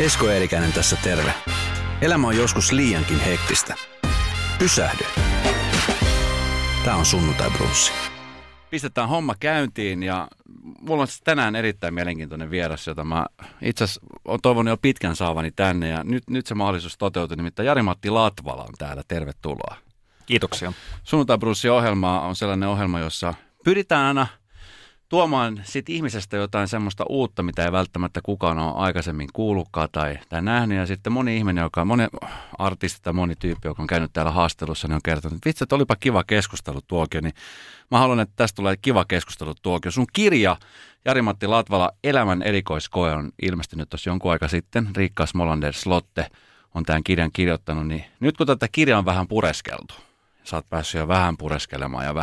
Esko Eerikäinen tässä terve. Elämä on joskus liiankin hektistä. Pysähdy. Tää on Sunnuntai Brunssi. Pistetään homma käyntiin ja mulla on tänään erittäin mielenkiintoinen vieras, jota mä itse asiassa olen toivonut jo pitkän saavani tänne ja nyt se mahdollisuus toteutui, nimittäin Jari-Matti Latvala on täällä. Tervetuloa. Kiitoksia. Sunnuntai Brunssi -ohjelma on sellainen ohjelma, jossa pyritään aina tuomaan sit ihmisestä jotain semmoista uutta, mitä ei välttämättä kukaan ole aikaisemmin kuullutkaan tai nähnyt. Ja sitten moni ihminen, moni artisti tai moni tyyppi, joka on käynyt täällä haastelussa, niin on kertonut, että vitsi, olipa kiva keskustelu tuokio. Niin mä haluan, että tästä tulee kiva keskustelu tuokio. Sun kirja, Jari-Matti Latvala, Elämän erikoiskoe, on ilmestynyt tuossa jonkun aika sitten. Riikka Smolander-Slotte on tämän kirjan kirjoittanut. Niin nyt kun tätä kirjaa on vähän pureskeltu, sä oot päässyt jo vähän pureskelemaan ja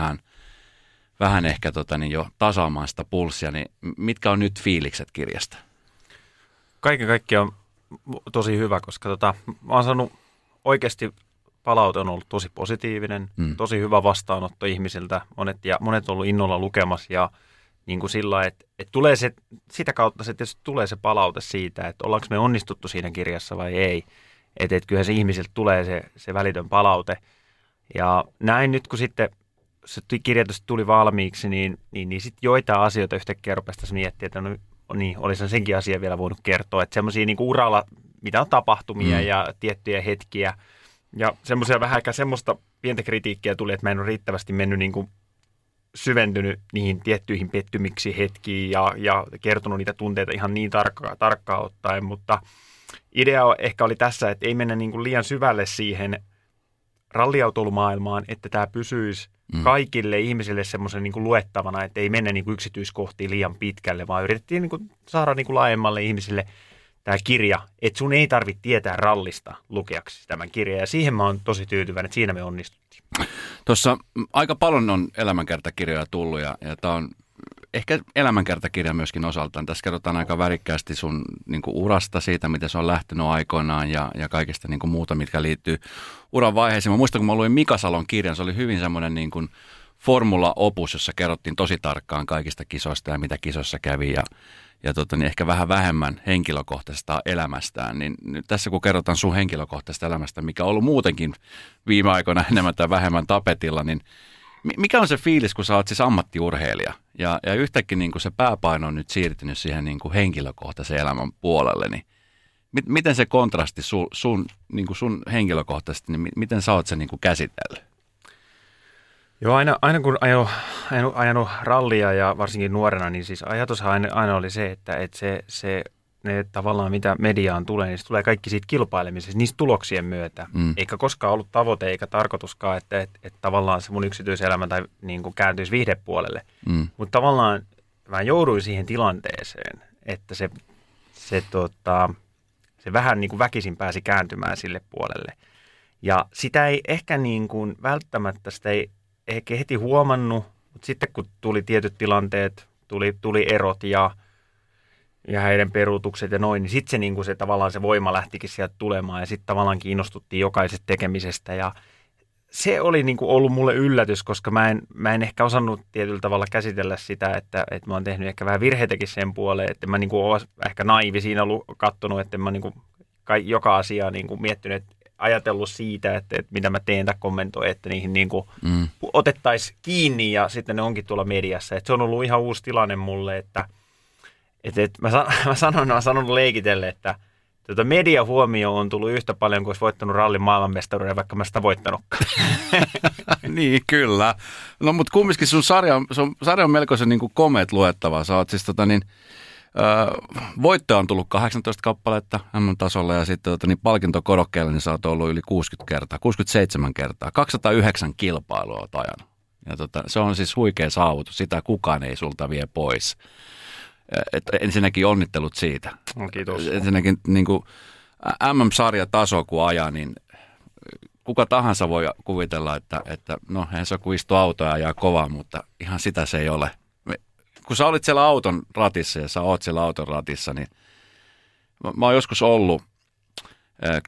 vähän ehkä jo tasaamaan sitä pulssia, niin mitkä on nyt fiilikset kirjasta? Kaiken kaikkiaan on tosi hyvä, koska mä oon saanut oikeasti, palaute on ollut tosi positiivinen, tosi hyvä vastaanotto ihmisiltä. Monet on ollut innolla lukemassa ja niin kuin sillä, että tulee se, sitä kautta se tietysti tulee se palaute siitä, että ollaanko me onnistuttu siinä kirjassa vai ei. Että kyllähän se ihmisiltä tulee se välitön palaute. Ja näin nyt kun sitten se kirjoitus tuli valmiiksi, niin sitten joitain asioita yhtäkkiä rupesi miettimään, että no, niin, olisin senkin asian vielä voinut kertoa. Että semmoisia niin uralla, mitä on tapahtumia ja tiettyjä hetkiä. Ja semmoisia vähän semmoista pientä kritiikkiä tuli, että mä en ole riittävästi mennyt niin kuin syventynyt niihin tiettyihin pettymyksiin hetkiin ja kertonut niitä tunteita ihan niin tarkkaan ottaen. Mutta idea ehkä oli tässä, että ei mennä niin kuin liian syvälle siihen ralliautoilumaailmaan, että tämä pysyisi kaikille ihmisille semmoisen niin kuin luettavana, että ei mennä niin kuin yksityiskohtiin liian pitkälle, vaan yritettiin niin kuin saada niin kuin laajemmalle ihmisille tämä kirja, että sun ei tarvitse tietää rallista lukeaksi tämän kirjan, ja siihen mä oon tosi tyytyväinen, että siinä me onnistuttiin. Tuossa aika paljon on elämänkertakirjoja tullut, ja tämä on ehkä elämänkertakirja myöskin osaltaan. Tässä kerrotaan aika värikkäästi sun niin kuin urasta, siitä miten se on lähtenyt aikoinaan ja kaikesta niin kuin muuta, mitkä liittyy uran vaiheeseen. Mä muistan, kun mä luin Mika Salon kirjan, se oli hyvin semmoinen niin kuin formula-opus, jossa kerrottiin tosi tarkkaan kaikista kisoista ja mitä kisossa kävi ja ehkä vähän vähemmän henkilökohtaisesta elämästään. Niin nyt tässä kun kerrotaan sun henkilökohtaisesta elämästä, mikä on ollut muutenkin viime aikoina enemmän tai vähemmän tapetilla, niin mikä on se fiilis, kun sä oot siis ammattiurheilija ja yhtäkkiä niin kun se pääpaino on nyt siirtynyt siihen niin kun henkilökohtaisen elämän puolelle, niin miten se kontrasti sun henkilökohtaisesti, niin miten sä oot sen niin kun käsitellyt? Joo, aina kun ajanut rallia ja varsinkin nuorena, niin siis ajatushan aina oli se, että ne tavallaan mitä mediaan tulee, niin se tulee kaikki siitä kilpailemisesta, niistä tuloksien myötä. Eikä koskaan ollut tavoite eikä tarkoituskaan, että tavallaan se mun yksityiselämä tai niin kuin kääntyisi viihdepuolelle. Mutta tavallaan mä jouduin siihen tilanteeseen, että se vähän niin kuin väkisin pääsi kääntymään sille puolelle. Ja sitä ei ehkä niin kuin välttämättä, sitä ei ehkä heti huomannut, mutta sitten kun tuli tietyt tilanteet, tuli erot ja heidän peruutukset ja noin, niin sitten se, niin se tavallaan se voima lähtikin sieltä tulemaan ja sitten tavallaan kiinnostuttiin jokaisesta tekemisestä ja se oli niin kuin ollut mulle yllätys, koska mä en ehkä osannut tietyllä tavalla käsitellä sitä, että mä oon tehnyt ehkä vähän virheitäkin sen puoleen, että mä niin kuin oon ehkä naivi siinä ollut kattonut, että mä niin kuin joka asiaa niin kuin miettinyt, ajatellut siitä, että mitä mä teen tai kommentoin, että niihin niin kuin otettaisiin kiinni ja sitten ne onkin tuolla mediassa, että se on ollut ihan uusi tilanne mulle, että mä sanon leikitelle, että mediahuomio on tullut yhtä paljon kuin olisi voittanut rallin maailmanmestaruuden, vaikka mä sitä voittanutkaan. Niin, kyllä. No, mutta kumminkin sun sarja on melkoisen niin kuin komeet luettavaa. Sä oot siis voittoja on tullut 18 kappaletta M-tasolla ja sitten palkintokodokkeella niin sä oot ollut yli 60 kertaa, 67 kertaa, 209 kilpailua oot ajanut. Ja se on siis huikea saavutus, sitä kukaan ei sulta vie pois. Että ensinnäkin onnittelut siitä. No, kiitos. Ensinnäkin niin kuin MM-sarjataso kun ajaa, niin kuka tahansa voi kuvitella, että no eihän se ole kuin istua autoa ja ajaa kovaa, mutta ihan sitä se ei ole. Kun sä olit siellä auton ratissa ja sä oot siellä auton ratissa, niin mä oon joskus ollut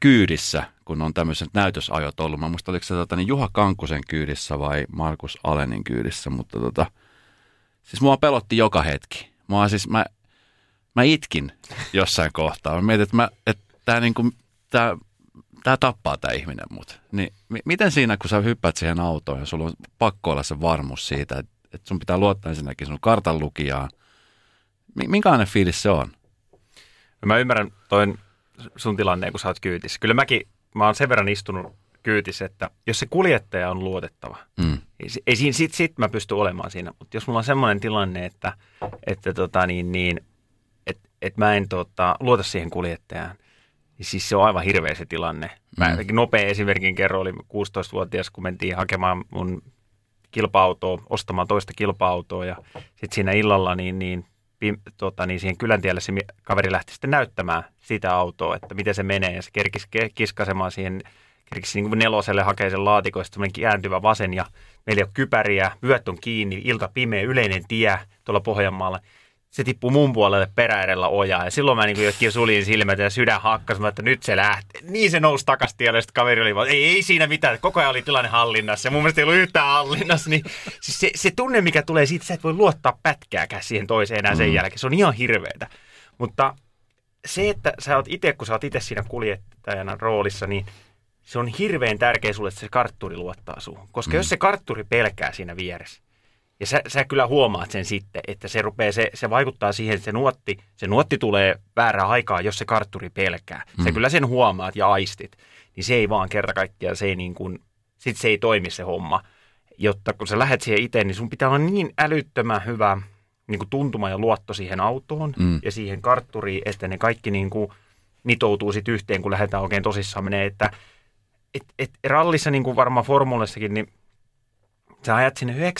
kyydissä, kun on tämmöiset näytösajot ollut. Mä muistan, oliko se Juha Kankkusen kyydissä vai Markus Alenin kyydissä, mutta siis mua pelotti joka hetki. Mä mä itkin jossain kohtaa. Mä mietin, että tää niinku, tää tappaa tää ihminen mut. Niin, miten siinä, kun sä hyppäät siihen autoon ja sulla on pakko olla se varmuus siitä, että sun pitää luottaa ensinnäkin sun kartanlukijaan. Minkälainen fiilis se on? No mä ymmärrän toin sun tilanteen, kun sä oot kyytissä. Kyllä mä oon sen verran istunut kyytissä, että jos se kuljettaja on luotettava, ei siinä sit mä pysty olemaan siinä. Mutta jos mulla on semmoinen tilanne, että mä en luota siihen kuljettajaan, niin siis se on aivan hirveä se tilanne. Mä nopea esimerkin kerran oli 16-vuotias, kun mentiin hakemaan mun kilpa-autoa, ostamaan toista kilpa-autoa ja sitten siinä illalla siihen kyläntielle se kaveri lähti sitten näyttämään sitä autoa, että miten se menee, ja se kerkisi kiskasemaan siihen, kerkisi niin kuin neloselle hakee sen laatikoista semmoinen kääntyvä vasen, ja meillä ei ole kypäriä, vyöt on kiinni, ilta pimeä, yleinen tie tuolla Pohjanmaalla. Se tippui mun puolelle peräerellä ojaa, ja silloin mä niin jotkin suljin silmät ja sydän hakkasin, että nyt se lähtee. Niin se nousi takas tielle, ja sitten kaveri oli vaan, ei siinä mitään, koko ajan oli tilanne hallinnassa, ja mun mielestä ei ollut yhtään hallinnassa. Niin, siis se tunne, mikä tulee siitä, sä et voi luottaa pätkääkään siihen toiseen enää sen jälkeen, se on ihan hirveetä. Mutta se, että sä oot itse, kun sä oot itse siinä kuljettajana roolissa, niin se on hirveän tärkeä sulle, että se kartturi luottaa suhun. Koska jos se kartturi pelkää siinä vieressä, ja sä kyllä huomaat sen sitten, että se rupeaa, se vaikuttaa siihen, että se nuotti tulee väärään aikaan, jos se kartturi pelkää. Sä kyllä sen huomaat ja aistit, niin se ei vaan kerta kaikkiaan, se ei toimi se homma. Jotta kun sä lähet siihen itse, niin sun pitää olla niin älyttömän hyvä niin kuin tuntuma ja luotto siihen autoon ja siihen kartturiin, että ne kaikki niin kuin nitoutuu sitten yhteen, kun lähdetään oikein tosissaan menee. Että rallissa, niin kuin varmaan formulassakin, niin sä ajat sinne 95%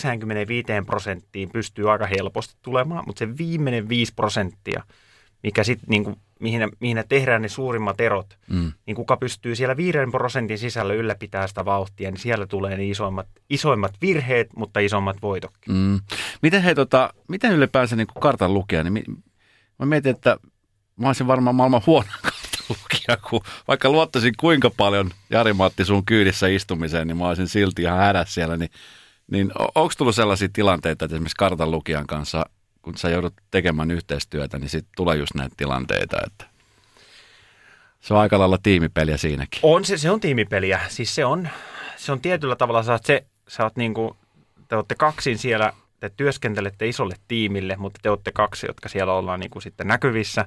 pystyy aika helposti tulemaan, mutta se viimeinen 5%, mikä sit, niinku, mihin tehdään ne suurimmat erot, niin kuka pystyy siellä 5% sisällä ylläpitämään sitä vauhtia, niin siellä tulee ne isoimmat virheet, mutta isommat voitotkin. Miten ylipäänsä niin kartan lukija? Niin mä mietin, että mä olisin varmaan maailman huono kartan lukija, kun vaikka luottaisin kuinka paljon Jari-Matti sun kyydissä istumiseen, niin mä olisin silti ihan hädässä siellä, niin onko tullut sellaisia tilanteita, että esimerkiksi kartan lukijan kanssa, kun sä joudut tekemään yhteistyötä, niin sitten tulee just näitä tilanteita, että se on aika lailla tiimipeliä siinäkin. On, se on tiimipeliä. Siis se on tietyllä tavalla, sä oot niinku, te olette kaksin siellä, te työskentelette isolle tiimille, mutta te olette kaksi, jotka siellä ollaan niinku sitten näkyvissä,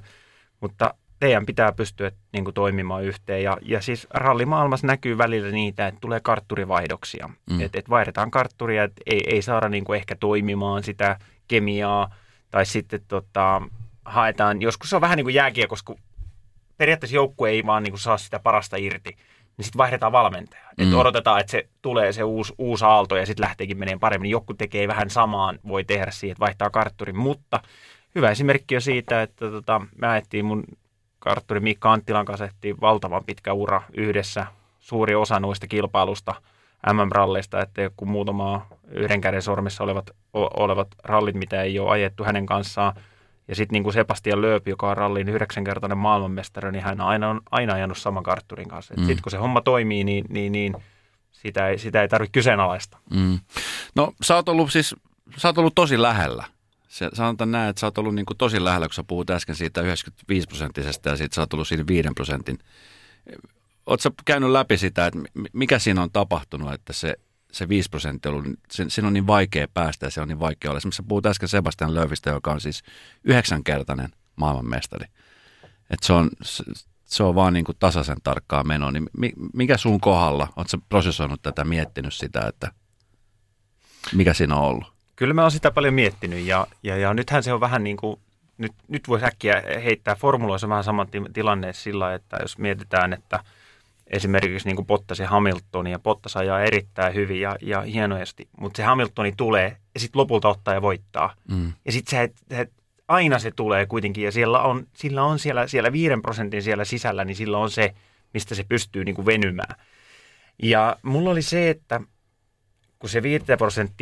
mutta teidän pitää pystyä niinku toimimaan yhteen. Ja siis rallimaailmassa näkyy välillä niitä, että tulee kartturivaihdoksia. Että vaihdetaan kartturia, että ei saada niinku ehkä toimimaan sitä kemiaa. Tai sitten haetaan, joskus se on vähän niin kuin jääkiekko, koska periaatteessa joukkue ei vaan niinku saa sitä parasta irti. Niin sitten vaihdetaan valmentajaa. Että odotetaan, että se tulee se uusi aalto ja sitten lähteekin menee paremmin. Joku tekee vähän samaan, voi tehdä siihen, että vaihtaa kartturin. Mutta hyvä esimerkki on siitä, että mä etsin mun kartturi Miikka Anttilan kanssa tehtiin valtavan pitkä ura yhdessä. Suuri osa noista kilpailusta MM-ralleista, että joku muutama yhden käden sormessa olevat rallit, mitä ei ole ajettu hänen kanssaan. Ja sitten niin kuin Sébastien Loeb, joka on rallin 9-kertainen maailmanmestari, niin hän on aina ajanut saman kartturin kanssa. Sitten kun se homma toimii, niin sitä ei tarvitse kyseenalaista. No sä oot ollut tosi lähellä. Sanotaan näin, että sä oot ollut niin kuin tosi lähellä, kun sä puhut äsken siitä 95%:sesta ja siitä sä oot ollut siinä 5%. Oot sä käynyt läpi sitä, että mikä siinä on tapahtunut, että se 5% on ollut, sen on niin vaikea päästä ja se on niin vaikea olla. Esimerkiksi sä puhut äsken Sébastien Loebistä, joka on siis 9-kertainen maailmanmestari. Että se on vaan niin kuin tasaisen tarkkaa menoa. Niin mikä sun kohdalla, oot sä prosessoinut tätä, miettinyt sitä, että mikä siinä on ollut? Kyllä mä oon sitä paljon miettinyt ja nythän se on vähän niin kuin, nyt voisi äkkiä heittää formuloissa vähän saman tilanne sillä, että jos mietitään, että esimerkiksi niin kuin Bottas ja Hamilton ja Bottas ajaa erittäin hyvin ja hienosti, mutta se Hamiltoni tulee ja sitten lopulta ottaa ja voittaa. Ja sitten aina se tulee kuitenkin ja sillä on siellä 5% siellä sisällä, niin sillä on se, mistä se pystyy niin kuin venymään. Ja mulla oli se, että kun se 5%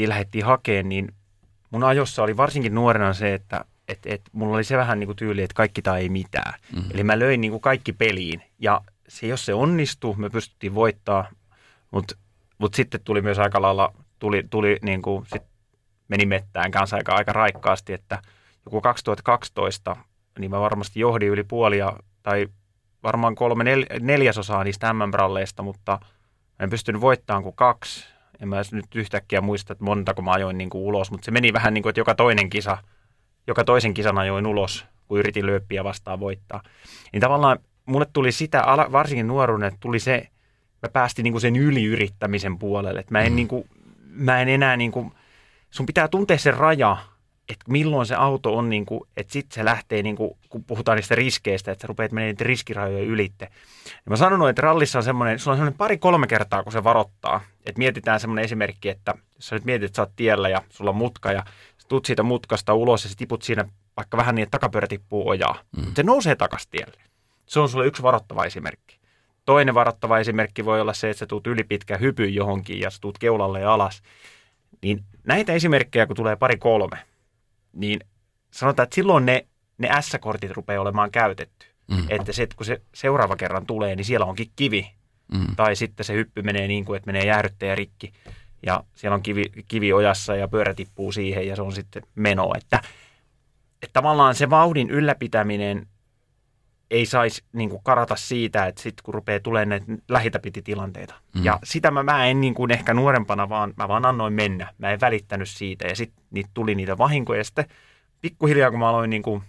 lähdettiin hakemaan, niin mun ajossa oli varsinkin nuorena se, että mulla oli se vähän niin kuin tyyli, että kaikki tai ei mitään. Eli mä löin niin kuin kaikki peliin. Ja se, jos se onnistuu, me pystyttiin voittaa, mut sitten tuli myös aika lailla, tuli niin kuin, sit meni mettään kanssa aika raikkaasti, että joku 2012 niin mä varmasti johdin yli puolia tai varmaan 3/4 niistä MM-ralleista, mutta en pystynyt voittamaan kuin 2. En mä nyt yhtäkkiä muista, että montako mä ajoin niin kuin ulos, mutta se meni vähän niin kuin, että joka toisen kisan ajoin ulos, kun yritin Loebia vastaan voittaa. Niin tavallaan mulle tuli sitä, varsinkin nuoruuden, että tuli se, mä päästin niin kuin sen yliyrittämisen puolelle. Että mä en enää, niin kuin, sun pitää tuntea se raja, että milloin se auto on, niin kuin, että sitten se lähtee, niin kuin, kun puhutaan niistä riskeistä, että sä rupeat menemään niitä riskirajoja ylitte. Ja mä sanon, että rallissa on semmoinen, sulla on semmoinen 2-3 kertaa, kun se varottaa. Että mietitään semmoinen esimerkki, että jos sä nyt mietit, että sä oot tiellä ja sulla on mutka ja sä tuut siitä mutkasta ulos ja sä tiput siinä vaikka vähän niin, että takapyörä tippuu ojaa. Se nousee takas tielle. Se on sulle yksi varoittava esimerkki. Toinen varoittava esimerkki voi olla se, että sä tuut ylipitkä hypy johonkin ja sä tuut keulalle ja alas. Niin näitä esimerkkejä, kun tulee 2-3, niin sanotaan, että silloin ne S-kortit rupeaa olemaan käytetty. Että se, kun se seuraava kerran tulee, niin siellä onkin kivi. Tai sitten se hyppy menee niin kuin, että menee jäähdyttäjä rikki. Ja siellä on kivi ojassa ja pyörä tippuu siihen ja se on sitten meno. Että tavallaan se vauhdin ylläpitäminen ei saisi niin kuin karata siitä, että sitten kun rupeaa tulemaan näitä lähitapititilanteita. Ja sitä mä en niin kuin ehkä nuorempana, vaan mä vaan annoin mennä. Mä en välittänyt siitä ja sitten niitä tuli niitä vahinkoja. Ja sitten pikkuhiljaa, kun mä aloin niin kuin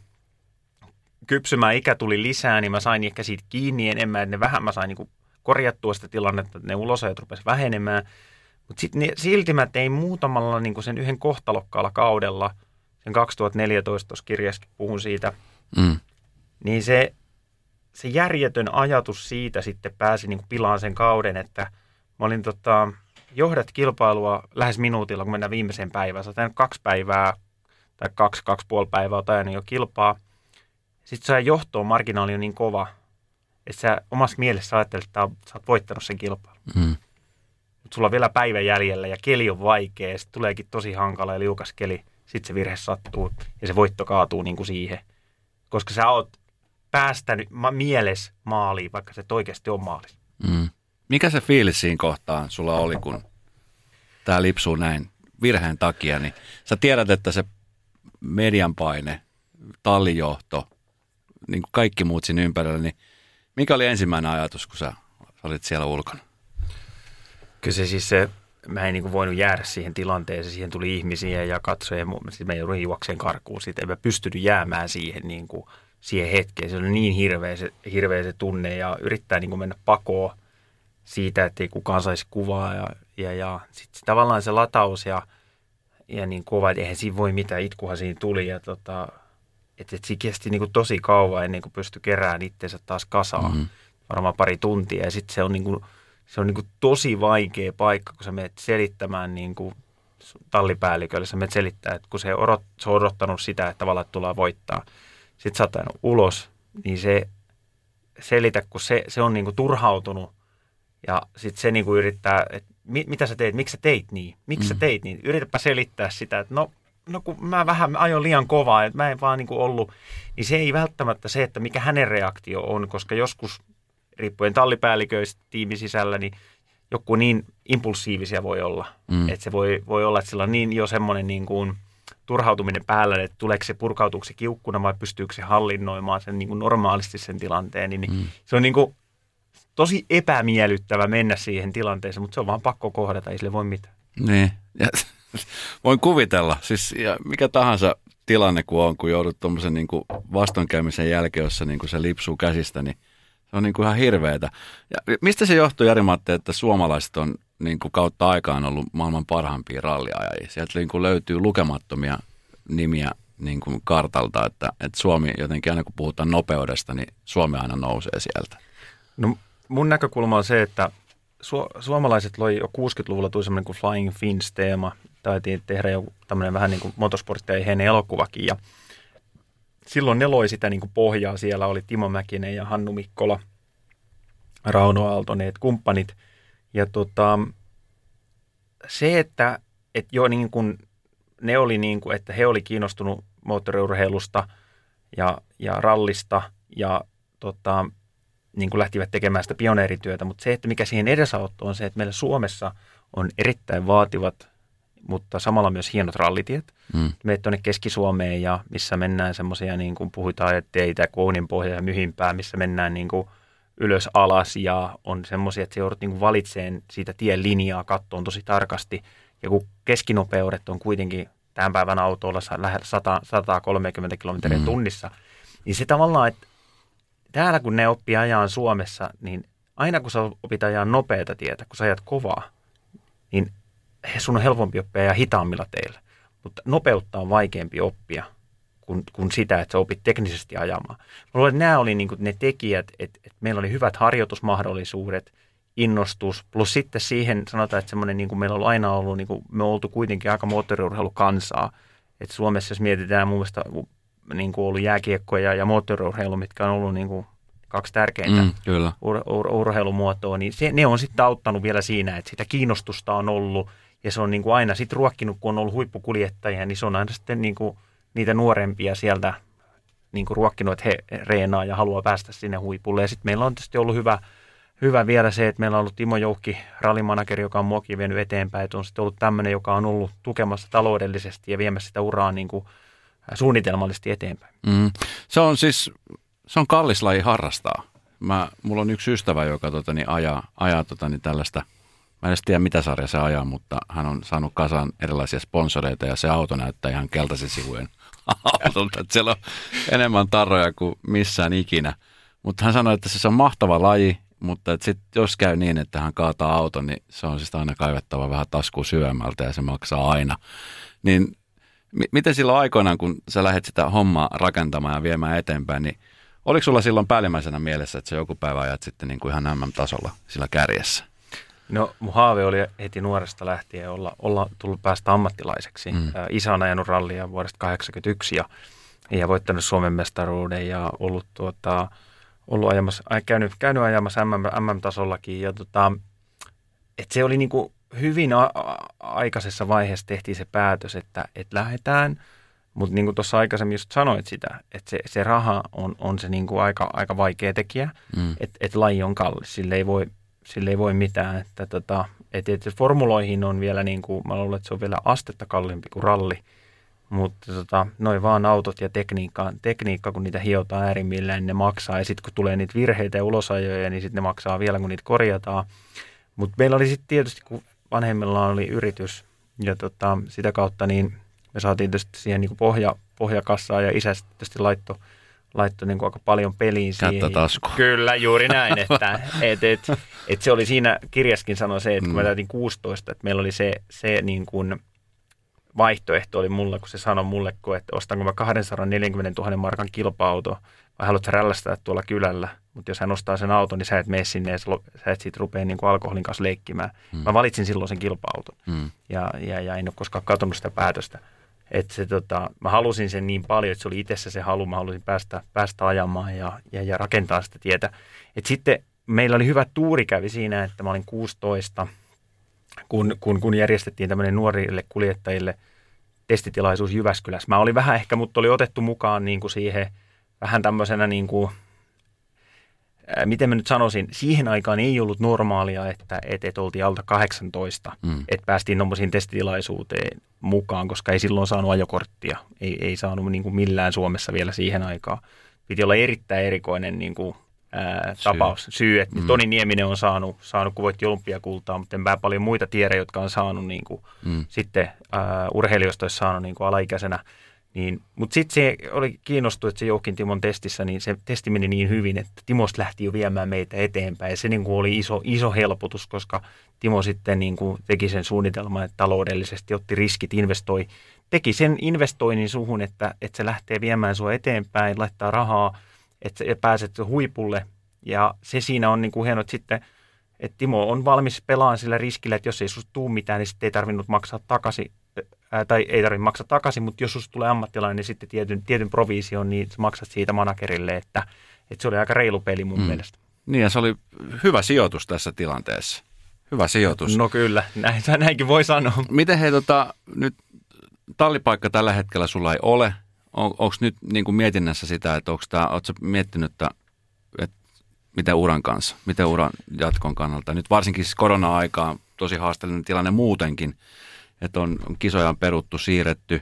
kypsymään, ikä tuli lisää, niin mä sain ehkä siitä kiinni enemmän. Että ne vähän mä sain niin kuin korjattua sitä tilannetta, että ne ulosajat rupesi vähenemään. Mutta sitten silti mä tein muutamalla niin kuin sen yhden kohtalokkaalla kaudella, sen 2014 kirjaskin puhun siitä, niin se järjetön ajatus siitä sitten pääsi niin kuin pilaan sen kauden, että mä olin johdat kilpailua lähes minuutilla, kun mennään viimeiseen päivään. Sä oot ajanut 2 päivää tai 2,5 päivää oot ajanut jo kilpaa. Sitten sä johtoon marginaali on niin kova, että sä omassa mielessä ajattelet, että sä oot voittanut sen kilpailun. Mutta sulla on vielä päivä jäljellä ja keli on vaikea. Sitten tuleekin tosi hankala ja liukas keli. Sitten se virhe sattuu ja se voitto kaatuu niin kuin siihen. Koska sä oot päästänyt mieles maaliin, vaikka se oikeasti on maalis. Mikä se fiilis siinä kohtaa sulla oli, kun tää lipsuu näin virheen takia? Niin sä tiedät, että se median paine, tallijohto, niin kuin kaikki muut siinä ympärillä, niin mikä oli ensimmäinen ajatus, kun sä olit siellä ulkona? Kyllä se siis se, mä en niin kuin voinut jäädä siihen tilanteeseen. Siihen tuli ihmisiä ja katsoja. Mä joudun juokseen karkuun siitä. En mä pystynyt jäämään siihen, niin kuin, siihen hetkeen. Se oli niin hirveä se tunne ja yrittää niin kuin mennä pakoon siitä, ettei kukaan saisi kuvaa. Ja sitten tavallaan se lataus ja niin kova, että eihän siinä voi mitään. Itkuhan siinä tuli ja että se kesti niin kuin tosi kauan ennen kuin pystyi keräämään itsensä taas kasaan. Varmaan 2 tuntia ja sitten se on niin kuin, se on niin kuin tosi vaikea paikka, kun sä menet selittämään niin kuin tallipäällikölle. Sä menet selittää, että kun se on odottanut sitä, että tavallaan tullaan voittaa. Sitten sä oot ajanut ulos, niin se selitä, kun se on niin kuin turhautunut. Ja sitten se niin kuin yrittää, että mitä sä teet, miksi sä teit niin? Miksi sä teit niin? Yritäpä selittää sitä, että no kun mä vähän ajoin liian kovaa, että mä en vaan niin kuin ollut. Niin se ei välttämättä se, että mikä hänen reaktio on, koska joskus riippuen tallipäälliköistä tiimin sisällä, niin joku niin impulsiivisia voi olla. Että se voi olla, että sillä on niin jo semmoinen niin kuin turhautuminen päällä, että tuleeko se purkautuuko se kiukkuna vai pystyykö se hallinnoimaan sen niin kuin normaalisti sen tilanteen. Niin se on niin kuin tosi epämiellyttävä mennä siihen tilanteeseen, mutta se on vaan pakko kohdata, ei sille voi mitään. Niin, ja voin kuvitella. Siis ja mikä tahansa tilanne kun joudut tuommoisen niin kuin vastoinkäymisen jälkeen, jossa niin kuin se lipsuu käsistä, niin se on niin kuin ihan hirveetä. Ja mistä se johtuu, Jari-Matti, että suomalaiset on niin kuin kautta aikaan ollut maailman parhaimpia ralliajajia? Sieltä niin kuin löytyy lukemattomia nimiä niin kuin kartalta, että Suomi jotenkin aina kun puhutaan nopeudesta, niin Suomi aina nousee sieltä. No mun näkökulma on se, että suomalaiset loi jo 60-luvulla tuli semmoinen kuin Flying Fins-teema. Taitiin tehdä jo tämmöinen vähän niin kuin motosportteihin elokuvakin ja silloin ne loi sitä niin kuin pohjaa. Siellä oli Timo Mäkinen ja Hannu Mikkola, Rauno Aaltonen, kumppanit. Ja se, että jo niin kuin ne oli niin kuin, että he oli kiinnostunut moottoriurheilusta ja rallista ja niin kuin lähtivät tekemään sitä pioneerityötä. Mutta se, että mikä siihen edesautto on se, että meillä Suomessa on erittäin vaativat mutta samalla myös hienot rallitiet. Meet tuonne Keski-Suomeen ja missä mennään semmoisia, niin kuin puhutaan, että teitä Kouninpohja ja Myhinpää, missä mennään niin kuin ylös alas ja on semmoisia, että se joudut niin kuin valitseen siitä tien linjaa kattoon tosi tarkasti. Ja kun keskinopeudet on kuitenkin tämän päivän autolla 130 kilometriä tunnissa, niin se tavallaan, että täällä kun ne oppii ajaan Suomessa, niin aina kun sä opit ajaa nopeata tietä, kun sä ajat kovaa, niin sun on helpompi oppia ja hitaammilla teillä. Mutta nopeutta on vaikeampi oppia kuin sitä, että sä opit teknisesti ajamaan. Mä luulen, että nämä oli niin kuin ne tekijät, että meillä oli hyvät harjoitusmahdollisuudet, innostus, plus sitten siihen sanotaan, että semmoinen niin kuin meillä on aina ollut, niin kuin me on oltu kuitenkin aika moottoriurheilukansaa. Että Suomessa, jos mietitään mun mielestä, niin kuin ollut jääkiekkoja ja moottoriurheilu, mitkä on ollut niin kuin kaksi tärkeintä urheilumuotoa, niin ne on sitten auttanut vielä siinä, että sitä kiinnostusta on ollut ja se on niin kuin aina sitten ruokkinut, kun on ollut huippukuljettajia, niin se on aina sitten niin kuin niitä nuorempia sieltä niin kuin ruokkinut, että he reenaa ja haluaa päästä sinne huipulle. Ja sitten meillä on tietysti ollut hyvä vielä se, että meillä on ollut Timo Joukki, rallimanageri, joka on muakin vienyt eteenpäin, että on sitten ollut tämmöinen, joka on ollut tukemassa taloudellisesti ja viemässä sitä uraa niin kuin suunnitelmallisesti eteenpäin. Se on siis... Se on kallis laji harrastaa. Mulla on yksi ystävä, joka ajaa tällaista, mä en edes tiedä mitä sarja se ajaa, mutta hän on saanut kasaan erilaisia sponsoreita ja se auto näyttää ihan keltaisen sivujen autolta. Siellä on enemmän tarroja kuin missään ikinä. Mutta hän sanoi, että se on mahtava laji, mutta että sit, jos käy niin, että hän kaataa auton, niin se on siis aina kaivettava vähän taskuun syvemmältä ja se maksaa aina. Niin miten silloin aikoinaan, kun sä lähdet sitä hommaa rakentamaan ja viemään eteenpäin, niin oliko sulla silloin päällimmäisenä mielessä, että se joku päivä ajat sitten niin kuin ihan MM-tasolla sillä kärjessä? No mun haave oli heti nuoresta lähtien olla tullut päästä ammattilaiseksi. Isä on ajanut rallia vuodesta 1981 ja voittanut Suomen mestaruuden ja ollut, käynyt ajamassa MM-tasollakin. Ja et se oli niin kuin hyvin aikaisessa vaiheessa tehtiin se päätös, että lähdetään. Mutta niin kuin tuossa aikaisemmin just sanoit sitä, että se raha on se niin kuin aika vaikea tekijä, että laji on kallis, sille ei voi mitään. Että formuloihin on vielä, niin kuin, mä luulen, että se on vielä astetta kalliimpi kuin ralli, mutta noin vaan autot ja tekniikka, kun niitä hiotaan äärimmillään, niin ne maksaa. Ja sitten kun tulee niitä virheitä ja ulosajoja, niin sitten ne maksaa vielä, kun niitä korjataan. Mutta meillä oli sitten tietysti, kun vanhemmilla oli yritys ja sitä kautta niin... Me saatiin tietysti siihen niin kuin pohjakassaan ja isä tietysti laittoi niin kuin aika paljon peliin siihen. Kättätasku. Kyllä, juuri näin. Että se oli siinä, kirjaskin sanoi se, että kun me täytin 16, että meillä oli se niin kuin vaihtoehto oli mulla, kun se sanoi mulle, että ostanko mä 240 000 markan kilpa-auto vai haluatko rällästää tuolla kylällä. Mutta jos hän ostaa sen auton, niin sä et mene sinne ja sä et siitä rupea niin kuin alkoholin kanssa leikkimään. Mä valitsin silloin sen kilpa-auton ja en ole koskaan katsonut sitä päätöstä. Että se, mä halusin sen niin paljon, että se oli itsessä se halu, mä halusin päästä ajamaan ja rakentaa sitä tietä. Et sitten meillä oli hyvä tuuri kävi siinä, että mä olin 16, kun järjestettiin tämmöinen nuorille kuljettajille testitilaisuus Jyväskylässä. Mä olin vähän ehkä, mutta oli otettu mukaan niin kuin siihen vähän tämmöisenä niin kuin, miten mä nyt sanoisin, siihen aikaan ei ollut normaalia, että oltiin alta 18, että päästiin tuommoisiin testitilaisuuteen mukaan, koska ei silloin saanut ajokorttia, ei saanut niin kuin millään Suomessa vielä siihen aikaan. Piti olla erittäin erikoinen niin kuin, tapaus, syy, että Toni Nieminen on saanut kun voitti olympiakultaa, mutta enpä paljon muita tiedä, jotka on saanut niin kuin, sitten urheilijoista olisi saanut niin kuin alaikäisenä. Niin, mutta sitten se oli kiinnostunut, että se Joukin Timon testissä, niin se testi meni niin hyvin, että Timosta lähti jo viemään meitä eteenpäin. Ja se niin kuin oli iso helpotus, koska Timo sitten niin kuin teki sen suunnitelman, että taloudellisesti otti riskit, investoi. Teki sen investoinnin suhun, että se lähtee viemään sua eteenpäin, laittaa rahaa, että pääset huipulle. Ja se siinä on niin kuin hieno, että sitten että Timo on valmis pelaamaan sillä riskillä, että jos ei susta tule mitään, niin sitten ei tarvinnut maksaa takaisin. Tai ei tarvitse maksaa takaisin, mutta jos sinusta tulee ammattilainen, niin sitten tietyn provision, niin maksat siitä managerille, että se oli aika reilu peli mun mielestä. Niin ja se oli hyvä sijoitus tässä tilanteessa. Hyvä sijoitus. No kyllä, näinkin voi sanoa. Miten hei, nyt tallipaikka tällä hetkellä sulla ei ole. Onko nyt niin kuin mietinnässä sitä, että oletko miettinyt, että miten uran kanssa, miten uran jatkon kannalta? Nyt varsinkin siis korona-aikaan tosi haasteellinen tilanne muutenkin. että on kisoja on peruttu, siirretty.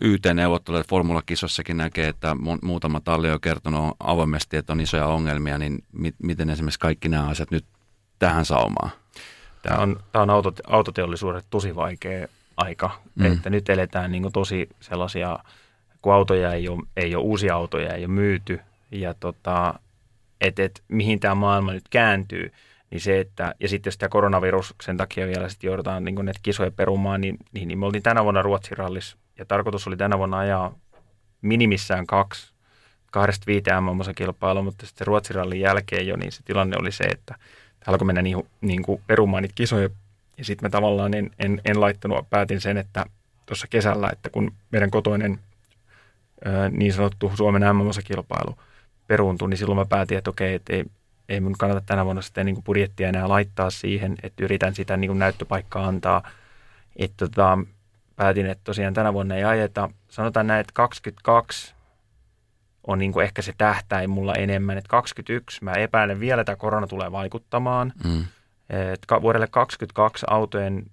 YT-neuvottelut formulakisossakin näkee, että muutama talli on kertonut avoimesti, että on isoja ongelmia, niin miten esimerkiksi kaikki nämä asiat nyt tähän saumaan? Tämä on autoteollisuudelle tosi vaikea aika, että nyt eletään niin kuin tosi sellaisia, kun autoja ei ole uusia autoja, ei ole myyty, ja mihin tämä maailma nyt kääntyy, niin se, että, ja sitten jos tämä koronaviruksen takia vielä sitten joudutaan niin kuin näitä kisoja perumaan, niin me oltiin tänä vuonna Ruotsin rallissa, ja tarkoitus oli tänä vuonna ajaa minimissään 2-5 MM-kilpailua, mutta sitten Ruotsin rallin jälkeen jo, niin se tilanne oli se, että alkoi mennä niin kuin perumaan niitä kisoja. Ja sitten mä tavallaan en laittanut, päätin sen, että tuossa kesällä, että kun meidän kotoinen niin sanottu Suomen MM-kilpailu peruuntui, niin silloin mä päätin, että okei, että ei mun kannata tänä vuonna sitten niin kuin budjettia enää laittaa siihen, että yritän sitä niin kuin näyttöpaikkaa antaa. Että päätin, että tosiaan tänä vuonna ei ajeta. Sanotaan näin, että 22 on niin kuin ehkä se tähtäin mulla enemmän. Että 21, mä epäilen vielä, että korona tulee vaikuttamaan. Että vuodelle 22 autojen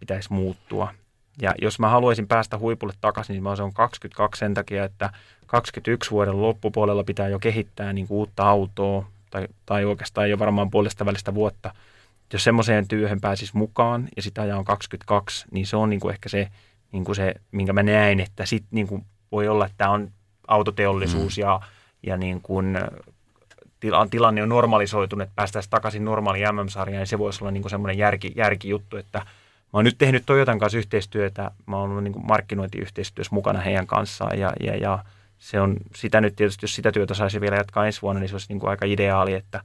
pitäisi muuttua. Ja jos mä haluaisin päästä huipulle takaisin, niin se on 22 sen takia, että 21 vuoden loppupuolella pitää jo kehittää niin kuin uutta autoa. Tai oikeastaan jo varmaan puolesta välistä vuotta. Jos semmoiseen työhön pääsisi mukaan ja sitä ajaa on 22, niin se on niin kuin ehkä se, niin kuin se, minkä mä näen, että sit niin kuin voi olla, että tämä on autoteollisuus ja niin kuin tilanne on normalisoitunut, että päästäisiin takaisin normaaliin MM-sarjaan, niin se voisi olla niin kuin semmoinen järkijuttu, että mä oon nyt tehnyt Toyotan kanssa yhteistyötä, mä oon ollut niin kuin markkinointiyhteistyössä mukana heidän kanssaan ja se on sitä nyt tietysti, jos sitä työtä saisi vielä jatkaa ensi vuonna, niin se olisi niin kuin aika ideaali, että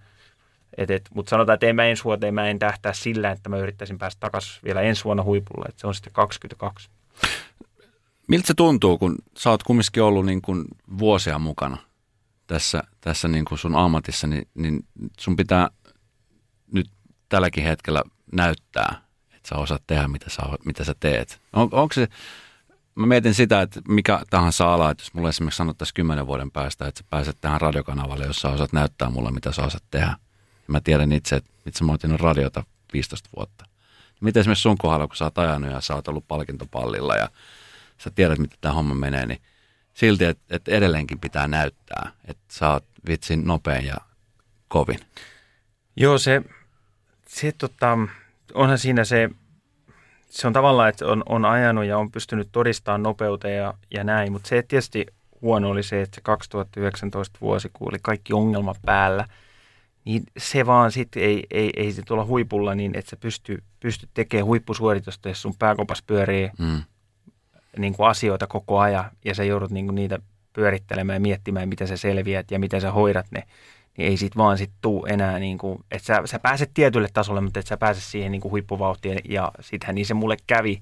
mutta sanotaan, että mä en tähtää sillä, että mä yrittäisin päästä takaisin vielä ensi vuonna huipulle, että se on sitten 22. Miltä se tuntuu, kun sä oot kumminkin ollut niin kuin vuosia mukana tässä niin kuin sun ammatissa, niin sun pitää nyt tälläkin hetkellä näyttää, että sä osaat tehdä, mitä sä teet. Onko se, mä mietin sitä, että mikä tahansa ala, että jos mulle esimerkiksi sanottaisiin 10 vuoden päästä, että sä pääset tähän radiokanavalle, jos sä osaat näyttää mulle, mitä sä osaat tehdä. Mä tiedän itse, että itse mä oon tehnyt radiota 15 vuotta. Miten esimerkiksi sun kohdalla, kun sä oot ajanut ja sä oot ollut palkintopallilla ja sä tiedät, miten tämä homma menee, niin silti, että edelleenkin pitää näyttää, että sä oot vitsin nopein ja kovin. Joo, onhan siinä se on tavallaan, että on ajanut ja on pystynyt todistamaan nopeuteen ja näin, mutta se tietysti huono oli se, että se 2019 vuosi, kun oli kaikki ongelma päällä, niin se vaan sitten ei se tuolla huipulla niin, että sä pystyt tekemään huippusuoritusta, jos sun pääkopas pyörii niin kuin asioita koko ajan ja sä joudut niin kuin niitä pyörittelemään ja miettimään, mitä sä selviät ja mitä sä hoidat ne, niin ei sit vaan sit tuu enää, niin kuin, että sä pääset tietylle tasolle, mutta et sä pääse siihen niin kuin huippuvauhtiin ja sittenhän niin se mulle kävi.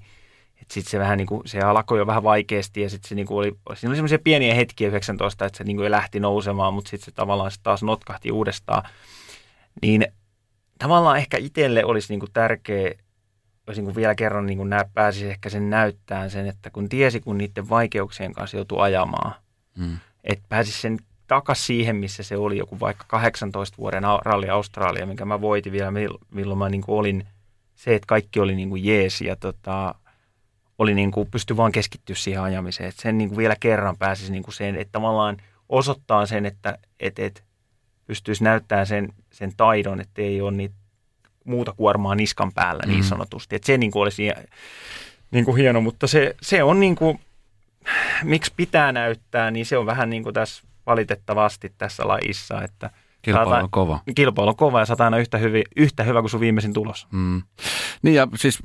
Että sitten se vähän niin kuin, se alkoi jo vähän vaikeasti ja sitten se niin kuin siinä oli semmoisia pieniä hetkiä 19, että se niin kuin lähti nousemaan, mutta sitten se tavallaan se taas notkahti uudestaan. Niin tavallaan ehkä itselle olisi niin kuin tärkeä, olisi niin kuin vielä kerran niin kuin pääsisi ehkä sen näyttämään sen, että kun tiesi, kun niiden vaikeuksien kanssa joutui ajamaan, että pääsisi sen takaisin siihen, missä se oli joku vaikka 18 vuoden ralli Australia, minkä mä voitin vielä, milloin mä niin kuin olin se, että kaikki oli niin kuin jees ja oli niin kuin pysty vaan keskittyä siihen ajamiseen, että sen niin kuin vielä kerran pääsisi niin kuin sen, että tavallaan osoittaa sen, että pystyisi näyttämään sen taidon, että ei ole niitä muuta kuormaa niskan päällä niin sanotusti, että se niin kuin olisi niin kuin hieno, mutta se on niin kuin, miksi pitää näyttää, niin se on vähän niin kuin tässä valitettavasti tässä lajissa, että kilpailu on kova ja saat aina yhtä hyvä kuin sun viimeisin tulos. Niin ja siis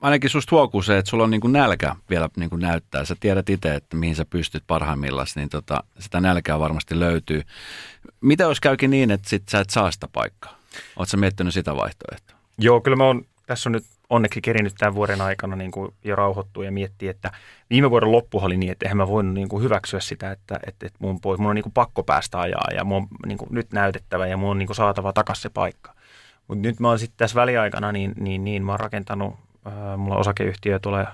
ainakin susta huokuu se, että sulla on niin kuin nälkä vielä niin kuin näyttää. Sä tiedät itse, että mihin sä pystyt parhaimmillaan, niin sitä nälkää varmasti löytyy. Mitä jos käykin niin, että sit sä et saa sitä paikkaa? Ootko sä miettinyt sitä vaihtoehtoa? Joo, kyllä mä oon. Tässä on nyt onneksi kerinyt tämän vuoden aikana niin kuin jo rauhoittua ja miettiä, että viime vuoden loppu oli niin, että eihän mä voinut niin kuin hyväksyä sitä, että mun on niin kuin pakko päästä ajaa ja mun on niin kuin nyt näytettävä ja mun on niin kuin saatava takaisin se paikka. Mutta nyt mä oon sitten tässä väliaikana, niin mä oon rakentanut. Mulla on osakeyhtiö tuolla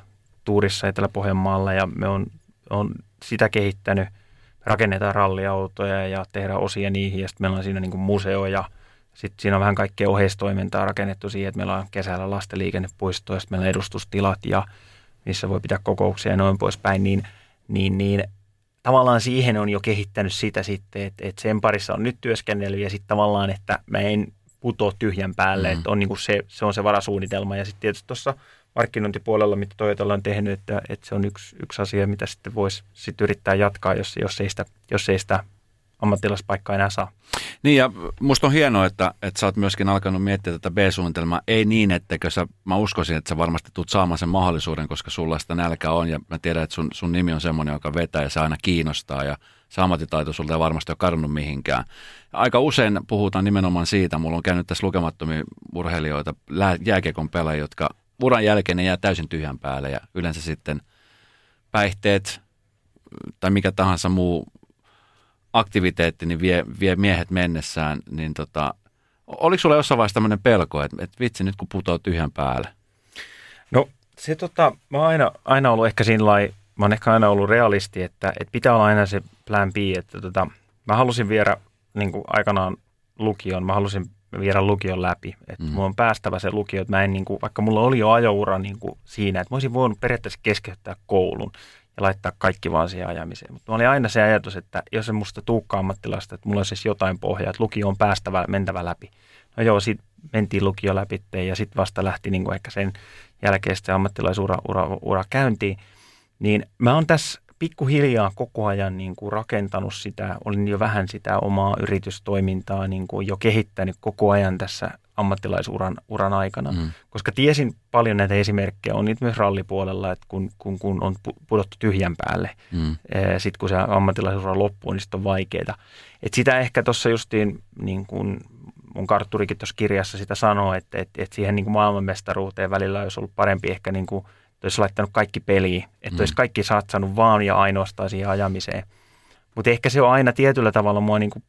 Tuurissa Etelä-Pohjanmaalla ja me on sitä kehittänyt. Rakennetaan ralliautoja ja tehdään osia niihin ja sitten meillä on siinä niin kuin museo ja Sitten siinä on vähän kaikkea oheistoimintaa rakennettu siihen, että meillä on kesällä lastenliikennepuisto ja sitten meillä on edustustilat ja missä voi pitää kokouksia ja noin poispäin, niin tavallaan siihen on jo kehittänyt sitä sitten, että sen parissa on nyt työskennellyt ja sitten tavallaan, että mä en putoa tyhjän päälle, että on niinku se on se varasuunnitelma ja sitten tietysti tuossa markkinointipuolella, mitä Toyotalla on tehnyt, että se on yksi asia, mitä sitten voisi sit yrittää jatkaa, jos ei sitä ammattilaispaikkaa enää saa. Niin ja musta on hienoa, että sä oot myöskin alkanut miettiä tätä B-suunnitelmaa. Ei niin, ettekö sä, mä uskoisin, että sä varmasti tulet saamaan sen mahdollisuuden, koska sulla sitä nälkää on ja mä tiedän, että sun nimi on semmoinen, joka vetää ja se aina kiinnostaa ja se ammattitaito sulta ei varmasti ole kadonnut mihinkään. Aika usein puhutaan nimenomaan siitä, mulla on käynyt tässä lukemattomia urheilijoita, jääkiekon pelaajia, jotka uran jälkeen ne jää täysin tyhjän päälle ja yleensä sitten päihteet tai mikä tahansa muu aktiviteetti niin vie miehet mennessään, niin oliko sulla jossain vaiheessa tämmöinen pelko, että vitsi nyt kun putoaa tyhjän päälle? No se mä oon aina ollut ehkä sillain, mä oon ehkä aina ollut realisti, että pitää olla aina se plan B, että mä halusin viedä niin kuin aikanaan lukion, mä halusin viedä lukion läpi, että mulla on päästävä se lukio, että mä en niin kuin, vaikka mulla oli jo ajoura niin kuin siinä, että mä olisin voinut periaatteessa keskeyttää koulun ja laittaa kaikki vaan siihen ajamiseen. Mutta oli aina se ajatus, että jos se musta tuukkaa ammattilaista, että mulla on siis jotain pohjaa, että lukio on päästävä, mentävä läpi. No joo, sitten mentiin lukio läpi ja sitten vasta lähti niin kuin ehkä sen jälkeen se ammattilaisura käyntiin. Niin mä oon tässä pikkuhiljaa koko ajan niin kuin rakentanut sitä, olin jo vähän sitä omaa yritystoimintaa niin kuin jo kehittänyt koko ajan tässä ammattilaisuran aikana, koska tiesin paljon näitä esimerkkejä, on niitä myös rallipuolella, että kun on pudottu tyhjän päälle, sitten kun se ammattilaisuran loppuu, niin sitten on vaikeaa. Et sitä ehkä tuossa justiin, niin kuin mun kartturikin tuossa kirjassa sitä sanoo, että siihen niin kuin maailmanmestaruuteen välillä olisi ollut parempi ehkä niin kuin olisi laittanut kaikki peliin, että olisi kaikki satsannut vaan ja ainoastaan siihen ajamiseen. Mutta ehkä se on aina tietyllä tavalla mua niin kuin,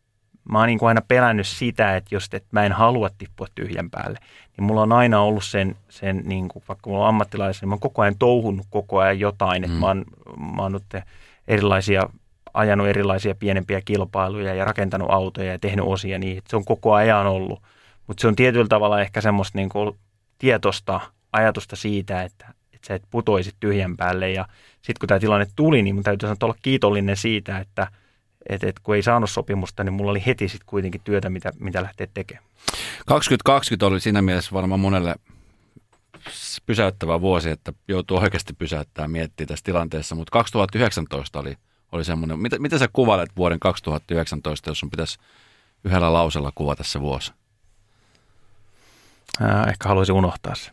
mä oon niin kuin aina pelännyt sitä, että jos et mä en halua tippua tyhjän päälle, niin mulla on aina ollut sen niin kuin, vaikka mulla on ammattilaisia, niin mä oon koko ajan touhunut koko ajan jotain, että mä oon nyt ajanut erilaisia pienempiä kilpailuja ja rakentanut autoja ja tehnyt osia niin, että se on koko ajan ollut. Mutta se on tietyllä tavalla ehkä semmoista niin kuin tietoista ajatusta siitä, että sä et putoisi tyhjän päälle ja sitten kun tämä tilanne tuli, niin mun täytyy sanoa, että olla kiitollinen siitä, että kun ei saanut sopimusta, niin mulla oli heti sitten kuitenkin työtä, mitä lähtee tekemään. 2020 oli siinä mielessä varmaan monelle pysäyttävä vuosi, että joutuu oikeasti pysäyttämään miettiä tässä tilanteessa, mutta 2019 oli semmoinen. Mitä sä kuvailet vuoden 2019, jos sun pitäisi yhdellä lausella kuvata se vuosi? Ehkä haluaisin unohtaa se.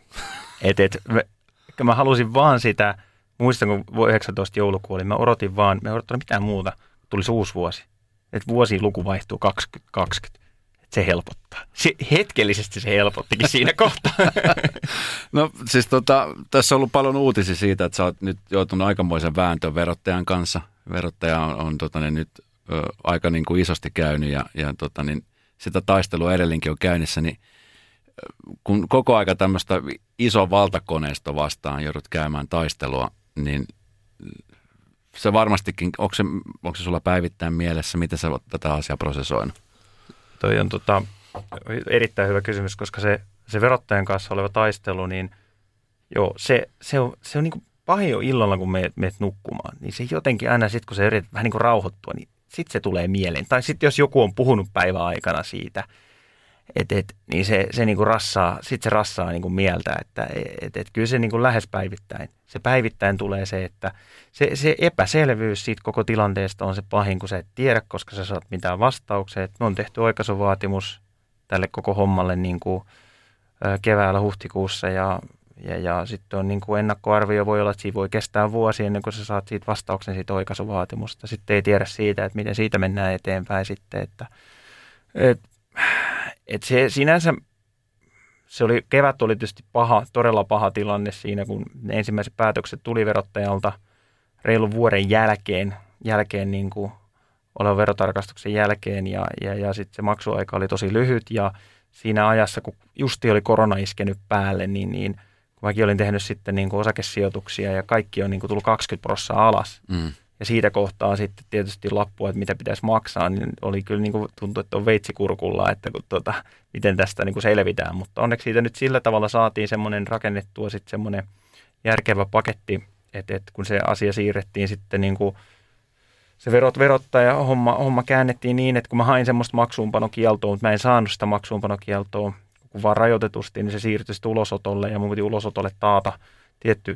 Mä halusin vaan sitä, muistan kun 19 joulukuun oli, mä en odottanut mitään muuta. Tuli se uusi vuosi. Et vuosien luku vaihtuu 2020. Et se helpottaa. Hetkellisesti se helpottikin siinä kohtaa. No siis tässä on ollut paljon uutisia siitä, että sä oot nyt joutunut aikamoisen vääntöön verottajan kanssa. Verottaja on nyt aika niin kuin isosti käynyt ja sitä taistelua edelleenkin on käynnissä. Niin, kun koko aika tämmöistä iso valtakoneisto vastaan joudut käymään taistelua, niin se varmastikin, onko se sulla päivittäin mielessä, miten sä oot tätä asiaa prosessoinut? Toi on erittäin hyvä kysymys, koska se verottajan kanssa oleva taistelu, niin joo, se on niin kuin pahin on illalla, kun menet nukkumaan. Niin se jotenkin aina sitten, kun sä yrität vähän niin kuin rauhoittua, niin sitten se tulee mieleen. Tai sitten jos joku on puhunut päivän aikana siitä, niin se niinku rassaa, sit se rassaa niinku mieltä, että kyllä se niinku lähes päivittäin. Se päivittäin tulee se, että se epäselvyys siitä koko tilanteesta on se pahin, kun sä et tiedä, koska sä saat mitään vastauksia. Et on tehty oikaisuvaatimus tälle koko hommalle niinku keväällä huhtikuussa ja sitten on niinku ennakkoarvio, voi olla, että siinä voi kestää vuosi ennen kuin sä saat siitä vastauksen siitä oikaisuvaatimusta. Sitten ei tiedä siitä, että miten siitä mennään eteenpäin sitten, että se sinänsä, kevät oli tietysti paha, todella paha tilanne siinä, kun ensimmäiset päätökset tuli verottajalta reilun vuoden jälkeen niin kuin olevan verotarkastuksen jälkeen ja sitten se maksuaika oli tosi lyhyt ja siinä ajassa, kun justi oli korona iskenyt päälle, niin kun mäkin olin tehnyt sitten niin kuin osakesijoituksia ja kaikki on niin kuin tullut 20% alas. ja siitä kohtaa sitten tietysti lappua, että mitä pitäisi maksaa, niin oli kyllä niin kuin tuntui, että on veitsikurkulla, että miten tästä niin kuin selvitään. Mutta onneksi siitä nyt sillä tavalla saatiin semmoinen rakennettua sitten semmoinen järkevä paketti, että kun se asia siirrettiin sitten niin kuin se verottaja homma käännettiin niin, että kun mä hain semmoista maksuunpanokieltoa, mutta mä en saanut sitä maksuunpanokieltoa, kun vaan rajoitetusti, niin se siirtyi sitten ulosotolle ja mun piti ulosotolle taata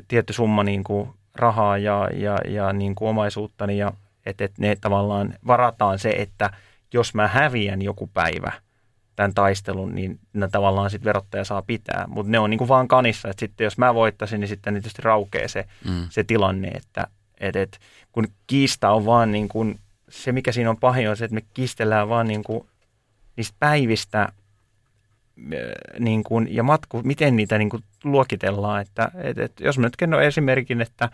tietty summa niin kuin rahaa ja niin kuin omaisuuttani, ja että ne tavallaan varataan se, että jos mä häviän joku päivä tämän taistelun, niin ne tavallaan sitten verottaja saa pitää, mutta ne on niin kuin vaan kanissa, että sitten jos mä voittaisin, niin sitten tietysti raukeaa se tilanne, että kun kiista on vaan niin kuin, se mikä siinä on pahin on se, että me kiistellään vaan niin kuin niistä päivistä niin kuin, ja miten niitä niin kuin luokitellaan, että jos mä nyt kerron esimerkin, että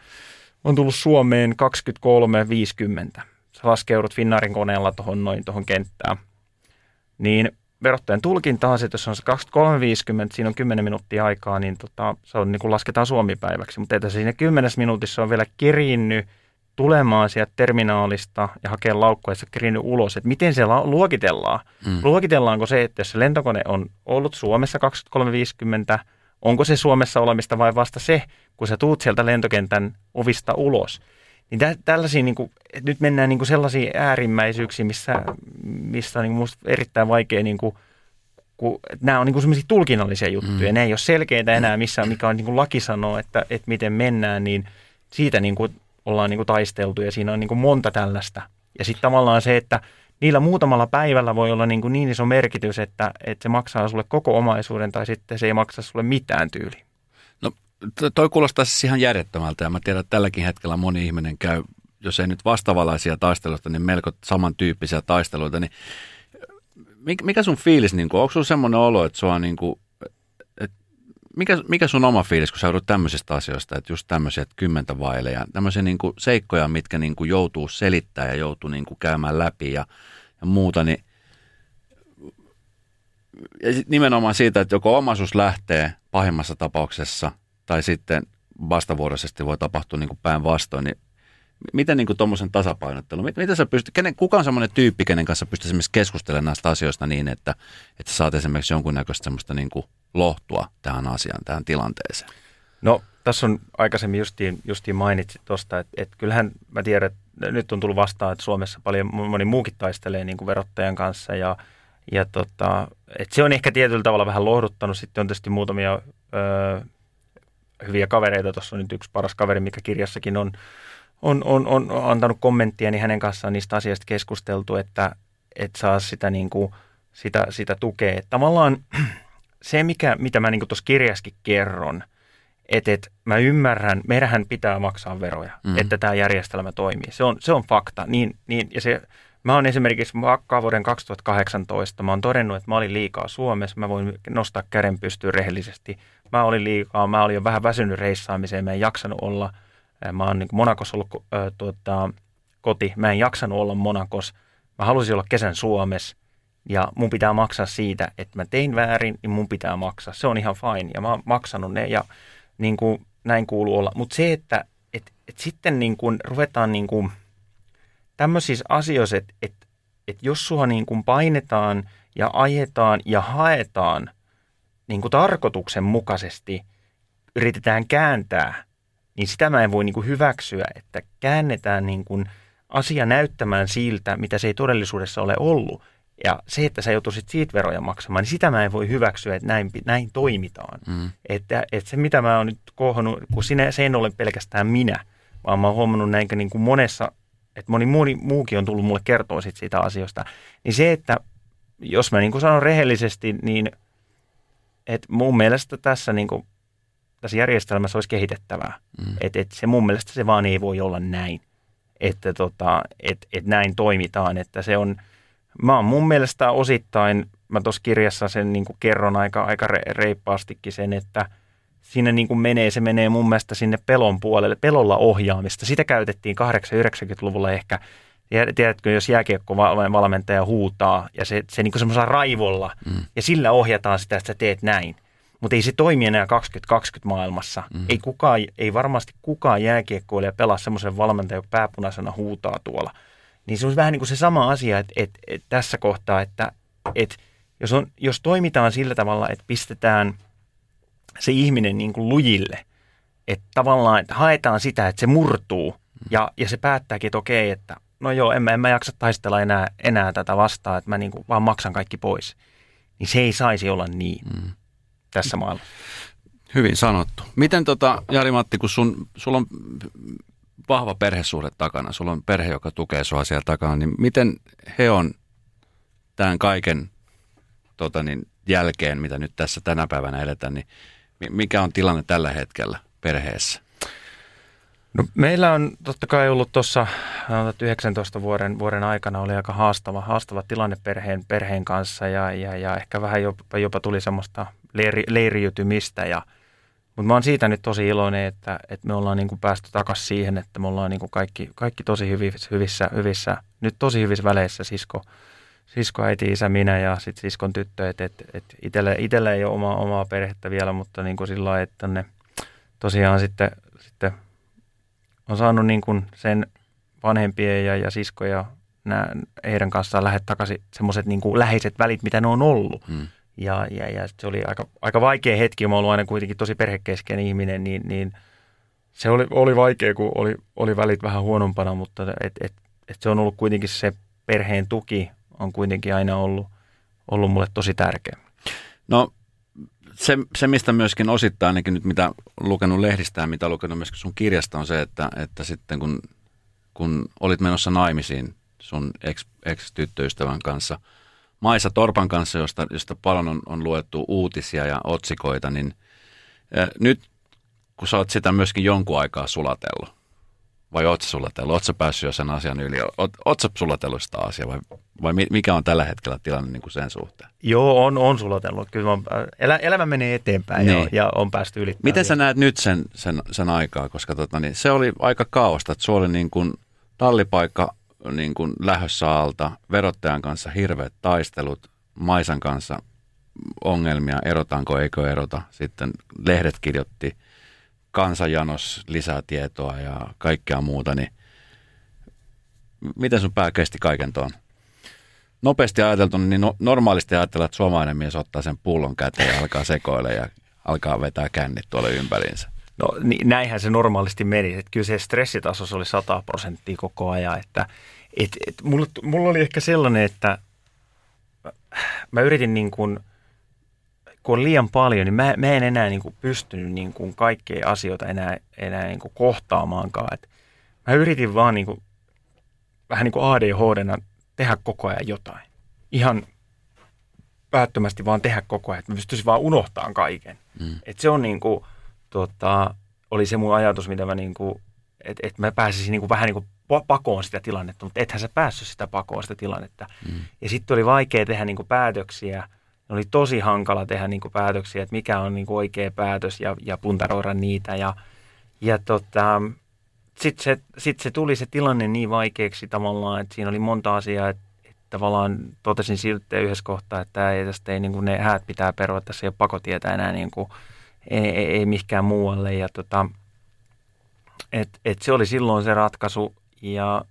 on tullut Suomeen 23.50, sä laskeudut Finnaarin koneella tuohon kenttään, niin verottajan tulkinta on se, että jos on se 23.50, siinä on 10 minuuttia aikaa, niin se on, niin kuin lasketaan suomipäiväksi, mutta että se siinä 10 minuutissa on vielä kerinnyt tulemaan sieltä terminaalista ja hakea laukkoa, että kerinnyt ulos, että miten se luokitellaan. Luokitellaanko se, että jos se lentokone on ollut Suomessa 23.50, onko se Suomessa olemista vai vasta se, kun sä tuut sieltä lentokentän ovista ulos. Niin tällaisia, niin kuin, nyt mennään niin kuin sellaisiin äärimmäisyyksiin, missä on niin kuin musta erittäin vaikea, niin kuin, nämä on niin kuin sellaisia tulkinnallisia juttuja, ne ei ole selkeitä enää missään, mikä on niin kuin laki sanoo, että miten mennään, niin siitä niin kuin ollaan niin kuin taisteltu ja siinä on niin kuin monta tällaista. Ja sitten tavallaan se, että niillä muutamalla päivällä voi olla niin kuin niin iso merkitys, että se maksaa sulle koko omaisuuden tai sitten se ei maksa sulle mitään tyyliin. No toi kuulostaa siis ihan järjettömältä ja mä tiedän, että tälläkin hetkellä moni ihminen käy, jos ei nyt vastavalaisia taisteluita, niin melko samantyyppisiä taisteluita. Niin mikä sun fiilis, niin onko sun semmoinen olo, että sua niin kuin, mikä sun oma fiilis, kun sä joudut tämmöisistä asioista, että just tämmöisiä, että 10 vaille ja tämmöisiä niin kuin seikkoja, mitkä niin kuin joutuu selittämään ja joutuu niin kuin käymään läpi ja muuta, niin ja nimenomaan siitä, että joko omaisuus lähtee pahimmassa tapauksessa tai sitten vastavuoroisesti voi tapahtua niin kuin päinvastoin, niin miten niin kuin tuommoisen tasapainottelun, kuka on semmoinen tyyppi, kenen kanssa pystyy esimerkiksi keskustelemaan näistä asioista niin, että saat esimerkiksi jonkunnäköistä semmoista niin kuin lohtua tähän asiaan, tähän tilanteeseen? No tässä on aikaisemmin justiin mainitsit tuosta, että kyllähän mä tiedän, että nyt on tullut vastaan, että Suomessa paljon moni muukin taistelee niin kuin verottajan kanssa ja että se on ehkä tietyllä tavalla vähän lohduttanut. Sitten on tietysti muutamia hyviä kavereita, tuossa on nyt yksi paras kaveri, mikä kirjassakin on antanut kommenttia, niin hänen kanssaan niistä asioista keskusteltu, että saa sitä, niin kuin, sitä tukea. Että tavallaan se, mitä mä niin tuossa kirjassakin kerron, että mä ymmärrän, meidänhän pitää maksaa veroja, että tämä järjestelmä toimii. Se on fakta. Ja se, mä oon esimerkiksi vuoden 2018, mä oon todennut, että mä olin liikaa Suomessa, mä voin nostaa käden pystyyn rehellisesti. Mä olin liikaa, mä olin jo vähän väsynyt reissaamiseen, mä en jaksanut olla. Mä oon niin Monakossa ollut koti, mä en jaksanut olla Monakossa, mä halusin olla kesän Suomessa ja mun pitää maksaa siitä, että mä tein väärin, niin mun pitää maksaa. Se on ihan fine ja mä oon maksanut ne ja niin kuin, näin kuuluu olla. Mutta se, että sitten niin kuin, ruvetaan niin kuin, tämmöisissä asioissa, että jos sua niin kuin, painetaan ja ajetaan ja haetaan niin kuin, tarkoituksenmukaisesti, yritetään kääntää, niin sitä mä en voi niin kuin hyväksyä, että käännetään niin kuin asia näyttämään siltä, mitä se ei todellisuudessa ole ollut. Ja se, että sä joutuisit siitä veroja maksamaan, niin sitä mä en voi hyväksyä, että näin toimitaan. Että se, mitä mä oon nyt kohonnut, kun se en ole pelkästään minä, vaan mä oon huomannut näinkö niin kuin monessa, että moni muukin on tullut mulle kertoa siitä asioista. Niin se, että jos mä niin kuin sanon rehellisesti, niin että mun mielestä tässä niin kuin tässä järjestelmässä olisi kehitettävää. Että se mun mielestä se vaan ei voi olla näin, että et näin toimitaan. Että se on, mä oon mun mielestä osittain, mä tuossa kirjassa sen niin kuin kerron aika reippaastikin sen, että siinä niin kuin se menee mun mielestä sinne pelon puolelle, pelolla ohjaamista. Sitä käytettiin 80-90-luvulla ehkä, tiedätkö, jos jääkiekkovalmentaja huutaa ja se niin kuin semmoisella raivolla ja sillä ohjataan sitä, että sä teet näin. Mutta ei se toimi enää 2020 maailmassa. Mm-hmm. Ei varmasti kukaan jääkiekkoilija pelaa semmoisen valmentajan, joka pääpunaisena huutaa tuolla. Niin se on vähän niin kuin se sama asia että tässä kohtaa, että jos toimitaan sillä tavalla, että pistetään se ihminen niin kuin lujille, että tavallaan että haetaan sitä, että se murtuu ja se päättääkin, että okei, että no joo, en mä jaksa taistella enää tätä vastaan, että mä niin kuin vaan maksan kaikki pois. Niin se ei saisi olla niin. Mm. Tässä maailmassa. Hyvin sanottu. Miten Jari-Matti, kun sulla on vahva perhesuhde takana, sulla on perhe, joka tukee sua siellä takana, niin miten he on tämän kaiken jälkeen, mitä nyt tässä tänä päivänä eletään, niin mikä on tilanne tällä hetkellä perheessä? No, meillä on totta kai ollut tuossa 19 vuoden aikana oli aika haastava tilanne perheen kanssa ja ehkä vähän jopa tuli semmoista leiriytymistä. Mutta mä oon siitä nyt tosi iloinen, että me ollaan niinku päästy takaisin siihen, että me ollaan niinku kaikki tosi hyvissä, nyt tosi hyvissä väleissä, sisko, äiti, isä, minä ja sitten siskon tyttö. Et itellä ei ole omaa perhettä vielä, mutta niinku sillä lailla, että ne tosiaan sitten on saanut niinku sen vanhempien ja siskoja heidän kanssaan lähdet takaisin semmoiset niinku läheiset välit, mitä ne on ollut. Hmm. Ja se oli aika vaikea hetki, mä ollut aina kuitenkin tosi perhekeskeinen ihminen, niin se oli vaikea, kun oli välit vähän huonompana, mutta se on ollut kuitenkin se perheen tuki on kuitenkin aina ollut mulle tosi tärkeä. No se mistä myöskin osittain ainakin nyt mitä lukenut lehdistä ja mitä lukenut myöskin sun kirjasta on se, että sitten kun olit menossa naimisiin sun ex-tyttöystävän kanssa, Maisa Torpan kanssa, josta paljon on luettu uutisia ja otsikoita, niin nyt kun sä oot sitä myöskin jonkun aikaa sulatellut, vai oot sä sulatellut, oot sä päässyt jo sen asian yli, oot sä sulatellut sitä asiaa vai mikä on tällä hetkellä tilanne niin kuin sen suhteen? Joo, on sulatellut. Kyllä elämä menee eteenpäin niin. ja on päästy ylittämään. Miten sä näet nyt sen aikaa, koska se oli aika kaaosta, että se oli niin kuin tallipaikka, niin kuin lähdössä alta, verottajan kanssa hirveät taistelut, Maisan kanssa ongelmia, erotaanko, eikö erota. Sitten lehdet kirjoitti kansanjanos lisää tietoa ja kaikkea muuta. Niin miten sun pää kesti kaiken tuon? Nopeasti ajateltuna, niin normaalisti ajatellaan, että suomalainen mies ottaa sen pullon käteen ja alkaa sekoilla ja alkaa vetää kännit tuolla ympäriinsä. No näinhän se normaalisti meni. Että kyllä se stressitaso oli 100% koko ajan. Että mulla oli ehkä sellainen, että mä yritin niin kuin, kun on liian paljon, niin mä en enää niin kuin pystynyt niin kuin kaikkea asioita enää niin kuin kohtaamaankaan. Että mä yritin vaan niin kuin, vähän niin kuin ADHD:nä tehdä koko ajan jotain. Ihan päättömästi vaan tehdä koko ajan. Että mä pystyisin vaan unohtamaan kaiken. Mm. Että se on niin kuin... oli se mun ajatus, mitä mä niinku, että mä pääsisin niinku vähän niinku pakoon sitä tilannetta, mutta ethän sä päässyt sitä pakoon sitä tilannetta. Mm. Ja sitten oli vaikea tehdä niinku päätöksiä, oli tosi hankala tehdä niinku päätöksiä, että mikä on niinku oikea päätös ja puntaroida niitä. Ja sitten se tuli se tilanne niin vaikeaksi tavallaan, että siinä oli monta asiaa, että tavallaan totesin siltä yhdessä kohtaa, että tästä ei niinku ne häät pitää perua, tässä ei ole pakotietä enää niinku. Ei mihinkään muualle ja se oli silloin se ratkaisu ja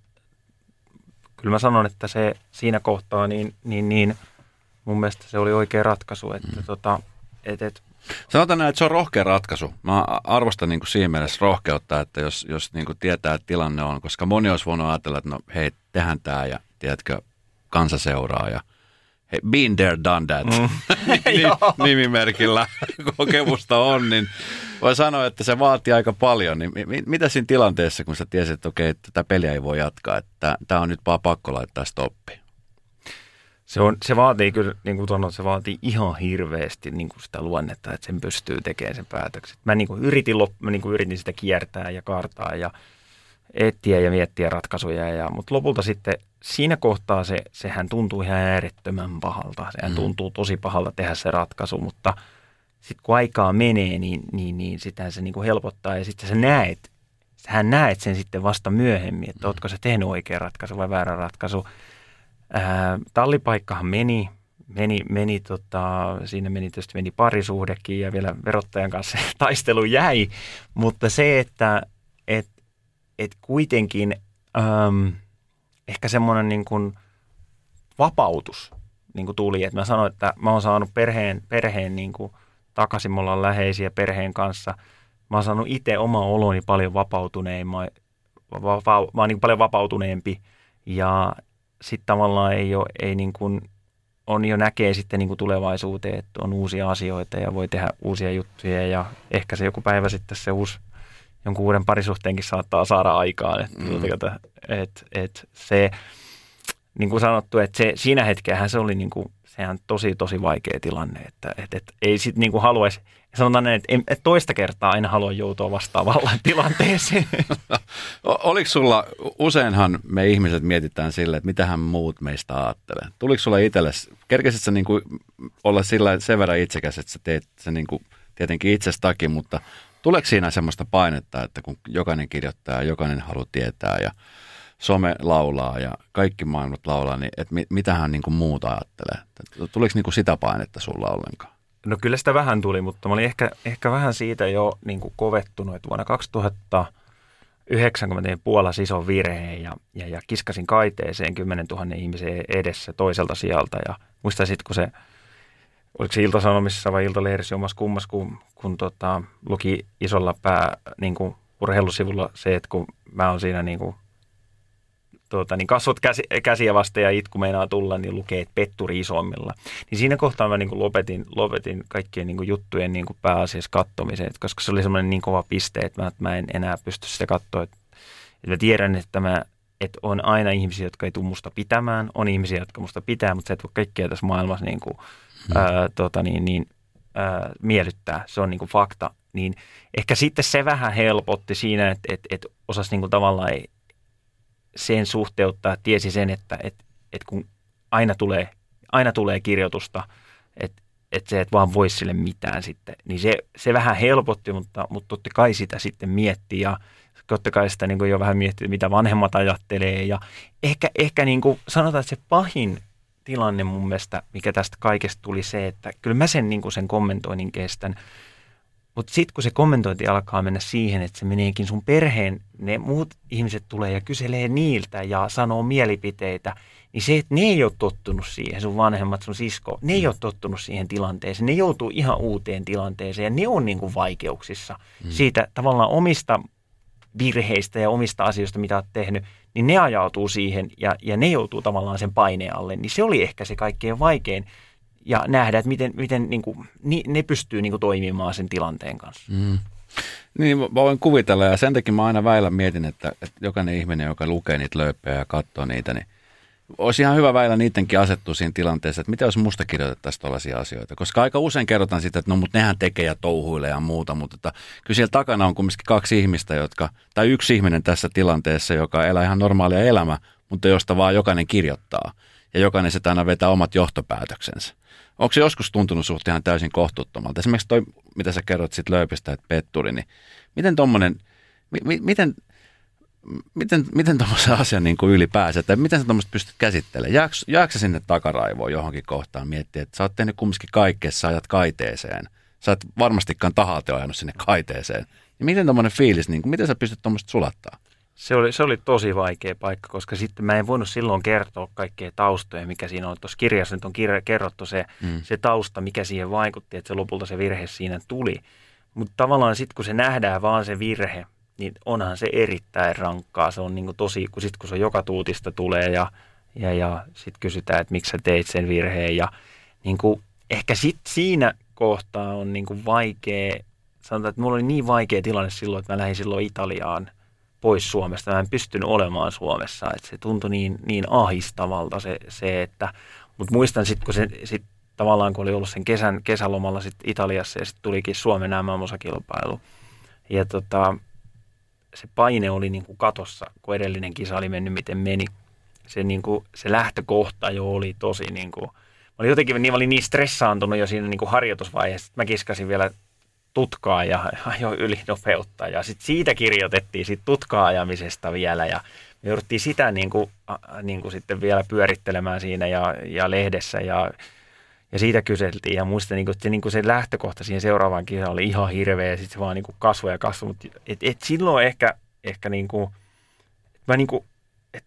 kyllä mä sanon, että se siinä kohtaa niin mun mielestä se oli oikea ratkaisu, että Sanotaan näin, että se on rohkea ratkaisu. Mä arvostan niin kuin siinä mielessä rohkeutta, että jos niin kuin tietää, että tilanne on, koska moni olisi voinut ajatella, että no hei, tehdään tää ja tiedätkö, kansa seuraa ja hei, been there, done that. Mm. Nimimerkillä kokemusta on, niin voi sanoa, että se vaatii aika paljon. Niin mitä siinä tilanteessa, kun sä tiesit, että okei, tätä peliä ei voi jatkaa, että tämä on nyt vaan pakko laittaa stoppi? Se vaatii kyllä, niin kuin sanoin, se vaatii ihan hirveästi niin kuin sitä luonnetta, että sen pystyy tekemään sen päätökset. Mä niin kuin yritin sitä kiertää ja kaartaa ja etsiä ja miettiä ratkaisuja, mutta lopulta sitten siinä kohtaa sehän tuntuu ihan äärettömän pahalta. Sehän tuntuu tosi pahalta tehdä se ratkaisu, mutta sitten kun aikaa menee, niin sitähän se niinku helpottaa ja sitten sähän näet sen sitten vasta myöhemmin, että ootko sä tehnyt oikea ratkaisu vai väärä ratkaisu. Tallipaikkahan meni, Siinä meni parisuhdekin ja vielä verottajan kanssa taistelu jäi, mutta se, että kuitenkin ehkä semmoinen niin kuin vapautus niin kuin tuli, että mä sanoin, että mä oon saanut perheen niin kuin takaisin, me ollaan läheisiä perheen kanssa, mä oon saanut itse oman oloni paljon mä oon niin kuin paljon vapautuneempi ja sitten tavallaan ei niin kuin on jo näkee sitten niin kuin tulevaisuuteen, että on uusia asioita ja voi tehdä uusia juttuja ja ehkä se joku päivä sitten se jonkun uuden parisuhteenkin saattaa saada aikaan. Että se, niin kuin sanottu, että se, siinä hetkeähän se oli niin kuin, sehän tosi, tosi vaikea tilanne, että ei sitten niin kuin haluaisi, sanotaan näin, että toista kertaa aina halua joutua vastaavalla tilanteeseen. Oliko sulla, useinhan me ihmiset mietitään silleen, että mitähän muut meistä ajattelee. Tuliko sulla itsellesi, kerkesit sä niin kuin olla sillä sen verran itsekäs, että sä teet se niin kuin tietenkin itsestäkin, mutta tuleeko siinä semmoista painetta, että kun jokainen kirjoittaa, jokainen haluaa tietää ja some laulaa ja kaikki maailmat laulaa, niin että mitähän niin kuin muut ajattelee? Tuleeko niin kuin sitä painetta sulla ollenkaan? No kyllä sitä vähän tuli, mutta mä olin ehkä vähän siitä jo niin kuin kovettunut, että vuonna 2090 Puola ison virheen ja kiskasin kaiteeseen 10 000 ihmisen edessä toiselta sieltä. Ja muistaisin, kun se, oliko se Ilta-Sanomissa vai Ilta-lehdessä omassa kummassa, kun luki isolla niin kuin urheilusivulla se, että kun mä oon siinä niin kuin niin kasvot käsiä vasten ja itku meinaa tulla, niin lukee, että petturi isommilla. Niin siinä kohtaa mä niin kuin lopetin kaikkien niin kuin juttujen niin kuin pääasiassa kattomisen, koska se oli semmoinen niin kova piste, että mä en enää pysty sitä katsoa. Että mä tiedän, että on aina ihmisiä, jotka ei tule musta pitämään, on ihmisiä, jotka musta pitää, mutta se et voi kaikkea tässä maailmassa niin kuin, miellyttää. Se on niin kuin fakta. Niin ehkä sitten se vähän helpotti siinä, että osasi niin kuin tavallaan ei sen suhteuttaa, tiesi sen, että kun aina tulee kirjoitusta, että se et vaan voi sille mitään sitten. Niin se vähän helpotti, mutta totta kai sitä sitten mietti ja totta kai sitä niin kuin jo vähän mietti, mitä vanhemmat ajattelee. Ja ehkä niin kuin sanotaan, että se pahin tilanne mun mielestä, mikä tästä kaikesta tuli se, että kyllä mä sen, niin kuin sen kommentoinnin kestän. Mutta sitten kun se kommentointi alkaa mennä siihen, että se meneekin sun perheen, ne muut ihmiset tulee ja kyselee niiltä ja sanoo mielipiteitä, niin se, että ne ei ole tottunut siihen, sun vanhemmat, sun sisko, ne ei ole tottunut siihen tilanteeseen, ne joutuu ihan uuteen tilanteeseen ja ne on niin kuin vaikeuksissa siitä tavallaan omista virheistä ja omista asioista, mitä olet tehnyt, niin ne ajautuu siihen ja ne joutuu tavallaan sen paineen alle, niin se oli ehkä se kaikkein vaikein. Ja nähdä, että miten niin kuin, ne pystyy niin kuin toimimaan sen tilanteen kanssa. Niin, mä voin kuvitella ja sen takia mä aina väillä mietin, että jokainen ihminen, joka lukee niitä lööppejä ja katsoo niitä, niin olisi ihan hyvä väillä niidenkin asettua siinä tilanteessa, että mitä jos musta kirjoitettaisiin tällaisia asioita. Koska aika usein kerrotaan sitä, että no mutta nehän tekee ja touhuilee ja muuta, mutta kyllä siellä takana on kumminkin kaksi ihmistä, tai yksi ihminen tässä tilanteessa, joka elää ihan normaalia elämää, mutta josta vaan jokainen kirjoittaa. Ja jokainen sitä aina vetää omat johtopäätöksensä. Onko se joskus tuntunut suht ihan täysin kohtuuttomalta? Esimerkiksi toi, mitä sä kerrot siitä lööpistä, että petturi, niin miten tommonen, miten tommoisen asian niin kuin ylipäänsä, tai miten sä tommoista pystyt käsittelemään? Jääksä sinne takaraivoon johonkin kohtaan miettiä, että sä oot tehnyt kumminkin kaikkea, sä ajat kaiteeseen. Sä et varmastikaan tahalta ajanut sinne kaiteeseen. Ja miten tommoinen fiilis, niin kuin, miten sä pystyt tommoista sulattaa? Se oli tosi vaikea paikka, koska sitten mä en voinut silloin kertoa kaikkea taustoja, mikä siinä on. Tuossa kirjassa nyt on kerrottu se tausta, mikä siihen vaikutti, että se lopulta se virhe siinä tuli. Mutta tavallaan sitten, kun se nähdään vaan se virhe, niin onhan se erittäin rankkaa. Se on niin kuin tosi, kun sitten kun se joka tuutista tulee ja sitten kysytään, että miksi sä teit sen virheen. Ja niin kuin, ehkä sitten siinä kohtaa on niin kuin vaikea, sanotaan, että mulla oli niin vaikea tilanne silloin, että mä lähdin silloin Italiaan. Pois Suomesta. Mä en pystynyt olemaan Suomessa. Et se tuntui niin ahdistavalta se että... Mutta muistan sitten, kun se sit, tavallaan kun oli ollut sen kesälomalla sit Italiassa ja sitten tulikin Suomen MM-osakilpailu. Ja se paine oli niinku katossa, kun edellinen kisa oli mennyt miten meni. Se, niinku, se lähtökohta jo oli tosi... Niinku, mä olin niin stressaantunut jo siinä niinku harjoitusvaiheessa. Mä kiskasin vielä... tutkaa ja ajoi ylinopeutta ja sitten siitä kirjoitettiin sit tutka-ajamisesta vielä ja me jouduttiin sitä niin kuin sitten vielä pyörittelemään siinä ja lehdessä ja Ja siitä kyseltiin ja muistan, että se lähtökohta siihen seuraavaan kisaan oli ihan hirveä ja sitten se vaan kasvoi ja kasvoi. Mutta et silloin ehkä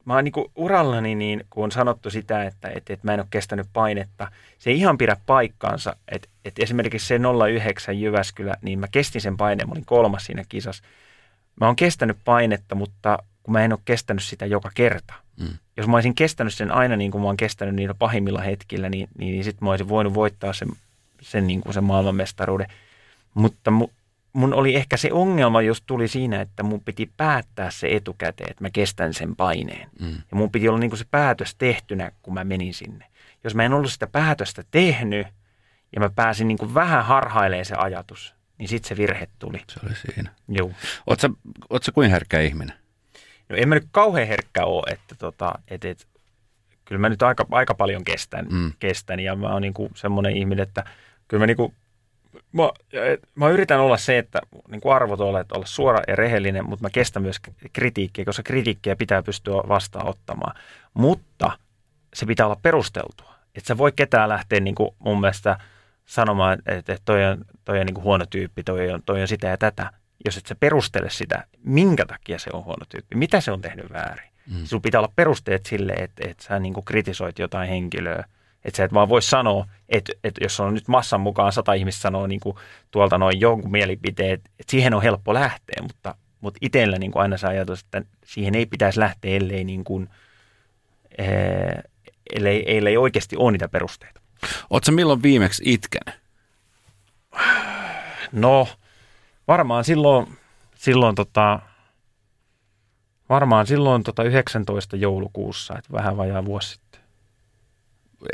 mä oon urallani, niin, kun on sanottu sitä, että mä en ole kestänyt painetta, se ei ihan pidä paikkaansa. Et esimerkiksi se 09 Jyväskylä, niin mä kestin sen paineen, mä olin kolmas siinä kisassa. Mä oon kestänyt painetta, mutta kun mä en ole kestänyt sitä joka kerta. Mm. Jos mä olisin kestänyt sen aina niin kuin mä oon kestänyt niillä pahimmilla hetkillä, niin sitten mä olisin voinut voittaa sen, niin kuin sen maailmanmestaruuden. Mutta mun oli ehkä se ongelma, jos tuli siinä, että mun piti päättää se etukäteen, että mä kestän sen paineen. Mm. Ja mun piti olla niin kuin se päätös tehtynä, kun mä menin sinne. Jos mä en ollut sitä päätöstä tehnyt ja mä pääsin niin kuin vähän harhailemaan se ajatus, niin sitten se virhe tuli. Se oli siinä. Joo. Oot sä kuin herkkä ihminen? No en mä nyt kauhean herkkä ole, että kyllä mä nyt aika paljon kestän ja mä oon niinku semmoinen ihminen, että kyllä mä niinku mä yritän olla se, että niinku arvot on, että olla suora ja rehellinen, mutta mä kestän myös kritiikkiä, koska kritiikkiä pitää pystyä vastaanottamaan, mutta se pitää olla perusteltua, että sä voi ketään lähteä niinku mun mielestä sanomaan, että toi on niinku huono tyyppi, toi on sitä ja tätä. Jos et sä perustele sitä, minkä takia se on huono tyyppi, mitä se on tehnyt väärin. Mm. Sulla pitää olla perusteet sille, että sä niin kuin kritisoit jotain henkilöä. Että sä et vaan voi sanoa, että jos on nyt massan mukaan 100 ihmistä sanoo niin kuin tuolta noin jonkun mielipiteet, että siihen on helppo lähteä. Mutta itsellä niin kuin aina se ajatus, että siihen ei pitäisi lähteä, ellei, niin kuin, ellei oikeasti ole niitä perusteita. Ootko sä milloin viimeksi itkenyt? No... Varmaan silloin 19. joulukuussa, että vähän vajaa vuosi sitten.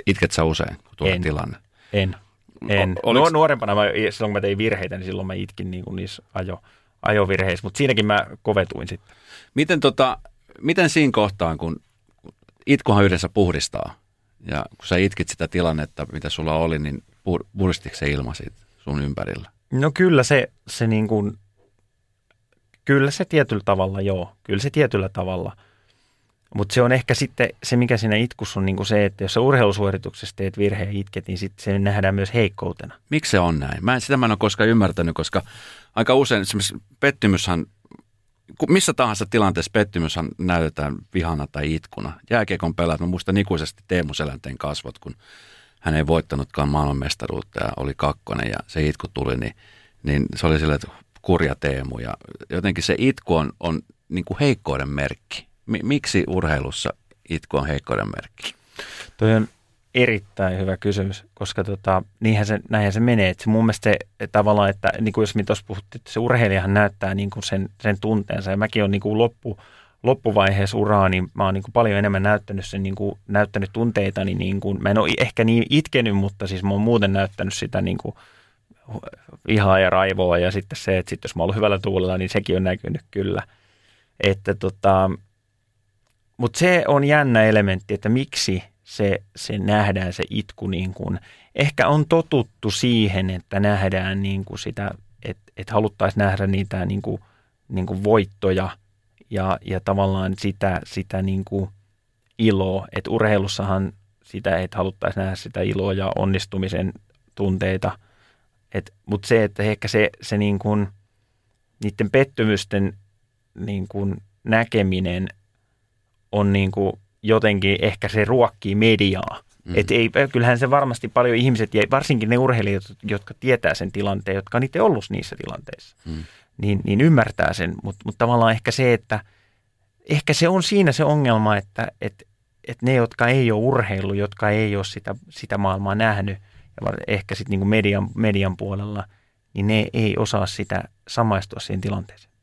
Itket sä usein, kun tulee tilanne? En. Nuorempana silloin kun mä tein virheitä, niin silloin mä itkin niin kuin niissä ajovirheissä, mutta siinäkin mä kovetuin sitten. Miten siinä kohtaan, kun itkuhan yhdessä puhdistaa, ja kun sä itkit sitä tilannetta, mitä sulla oli, niin puhdistitko se ilma siitä sun ympärillä? No kyllä se niin kuin, kyllä se tietyllä tavalla joo, mutta se on ehkä sitten se, mikä siinä itkussa on niin kuin se, että jos sä urheilusuorituksessa teet virheen ja itket, niin sitten se nähdään myös heikkoutena. Miksi se on näin? Sitä mä en ole koskaan ymmärtänyt, koska aika usein esimerkiksi pettymyshan, missä tahansa tilanteessa pettymyshan näytetään vihana tai itkuna. Jääkiekon pelaat, mä muistan ikuisesti Teemu Selänteen kasvot, kun hän ei voittanutkaan maailmanmestaruutta ja oli kakkonen ja se itku tuli, niin se oli silleen, että kurja Teemu. Ja jotenkin se itku on niin kuin heikkouden merkki. Miksi urheilussa itku on heikkouden merkki? Toi on erittäin hyvä kysymys, koska näinhän se menee. Et mun mielestä se tavallaan, että niin kuin jos me tuossa puhuttiin, että se urheilijahan näyttää niin kuin sen tunteensa. Ja mäkin olen niin kuin loppuvaiheessa uraa, niin mä oon niin kuin paljon enemmän näyttänyt sen, niin kuin, näyttänyt tunteitani, niin kuin, mä en ole ehkä niin itkenyt, mutta siis mä oon muuten näyttänyt sitä niin kuin ihaa ja raivoa ja sitten se, että sit jos mä oon ollut hyvällä tuulella, niin sekin on näkynyt kyllä. Mutta se on jännä elementti, että miksi se nähdään se itku niin kuin, ehkä on totuttu siihen, että nähdään niin kuin sitä, että haluttaisiin nähdä niitä niin kuin voittoja, ja tavallaan sitä niin kuin iloa, että urheilussahan sitä, että haluttaisiin nähdä sitä iloa ja onnistumisen tunteita. Mutta se, että ehkä se niin kuin niiden pettymysten niin kuin näkeminen on niin kuin jotenkin ehkä se ruokkii mediaa. Mm. Kyllähän se varmasti paljon ihmiset, ja varsinkin ne urheilijat, jotka tietää sen tilanteen, jotka on itse ollut niissä tilanteissa. Mm. Niin ymmärtää sen, mutta tavallaan ehkä se, että ehkä se on siinä se ongelma, että ne, jotka ei ole urheillut, jotka ei ole sitä maailmaa nähnyt, ja ehkä sitten niin kuin median puolella, niin ne ei osaa sitä samaistua siihen tilanteeseen.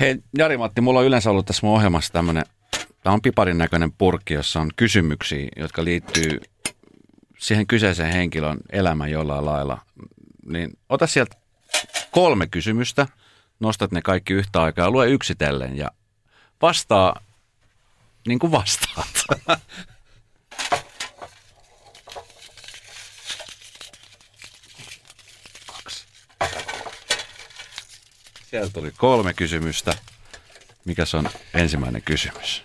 Hei Jari-Matti, mulla on yleensä ollut tässä mun ohjelmassa tämmöinen, tämä on piparin näköinen purkki, jossa on kysymyksiä, jotka liittyy siihen kyseiseen henkilön elämään jollain lailla. Niin ota sieltä 3 kysymystä. Nostat ne kaikki yhtä aikaa, lue yksitellen ja vastaa niin kuin vastaat. Sieltä tuli 3 kysymystä. Mikäs on ensimmäinen kysymys?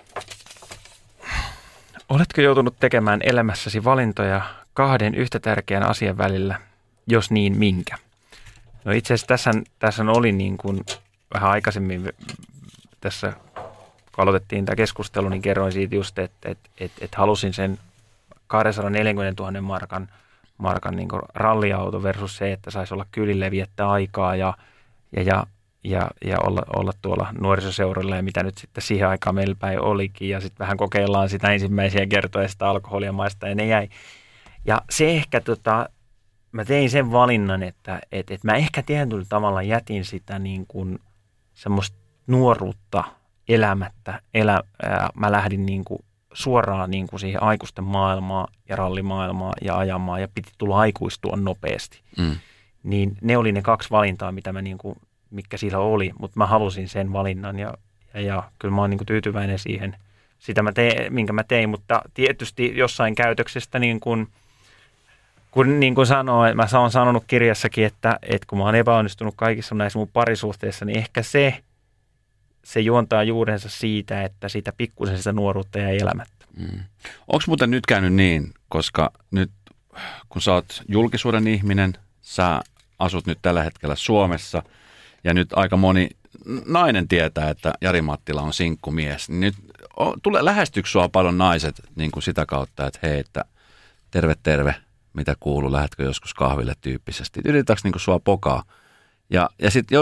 Oletko joutunut tekemään elämässäsi valintoja kahden yhtä tärkeän asian välillä, jos niin minkä? No itse asiassa tässä oli niin kuin vähän aikaisemmin tässä, kun aloitettiin tämä keskustelu, niin kerroin siitä just, että halusin sen 240 000 markan niin kuin ralliauto versus se, että saisi olla kylille viettää aikaa ja olla tuolla nuorisoseuroilla ja mitä nyt sitten siihen aikaan meillä päin olikin. Ja sitten vähän kokeillaan sitä ensimmäisiä kertoja sitä alkoholia maista ja ne jäi. Ja se ehkä, mä tein sen valinnan, että mä ehkä tietyllä tavalla jätin sitä niin kuin semmoista nuoruutta elämättä. Mä lähdin niin kuin suoraan niin kuin siihen aikuisten maailmaan ja rallimaailmaan ja ajamaan ja piti tulla aikuistua nopeasti. Mm. Niin ne oli ne kaksi valintaa, mitä mä niin kuin mikä sillä oli, mutta mä halusin sen valinnan ja kyllä mä oon niin kuin tyytyväinen siihen, sitä minkä mä tein, mutta tietysti jossain käytöksestä niin kuin sanoo, että mä oon sanonut kirjassakin, että kun mä oon epäonnistunut kaikissa näissä mun parisuhteissa, niin ehkä se juontaa juurensa siitä, että sitä pikkusen sitä nuoruutta jäi elämättä. Mm. Onko muuten nyt käynyt niin, koska nyt kun sä oot julkisuuden ihminen, sä asut nyt tällä hetkellä Suomessa, ja nyt aika moni nainen tietää, että Jari-Mattila on sinkkumies. Nyt lähestyykö sua paljon naiset niin kuin sitä kautta, että hei, että terve, mitä kuuluu, lähdetkö joskus kahville tyyppisesti. Yritetäänkö niin kuin sua pokaa? Ja sitten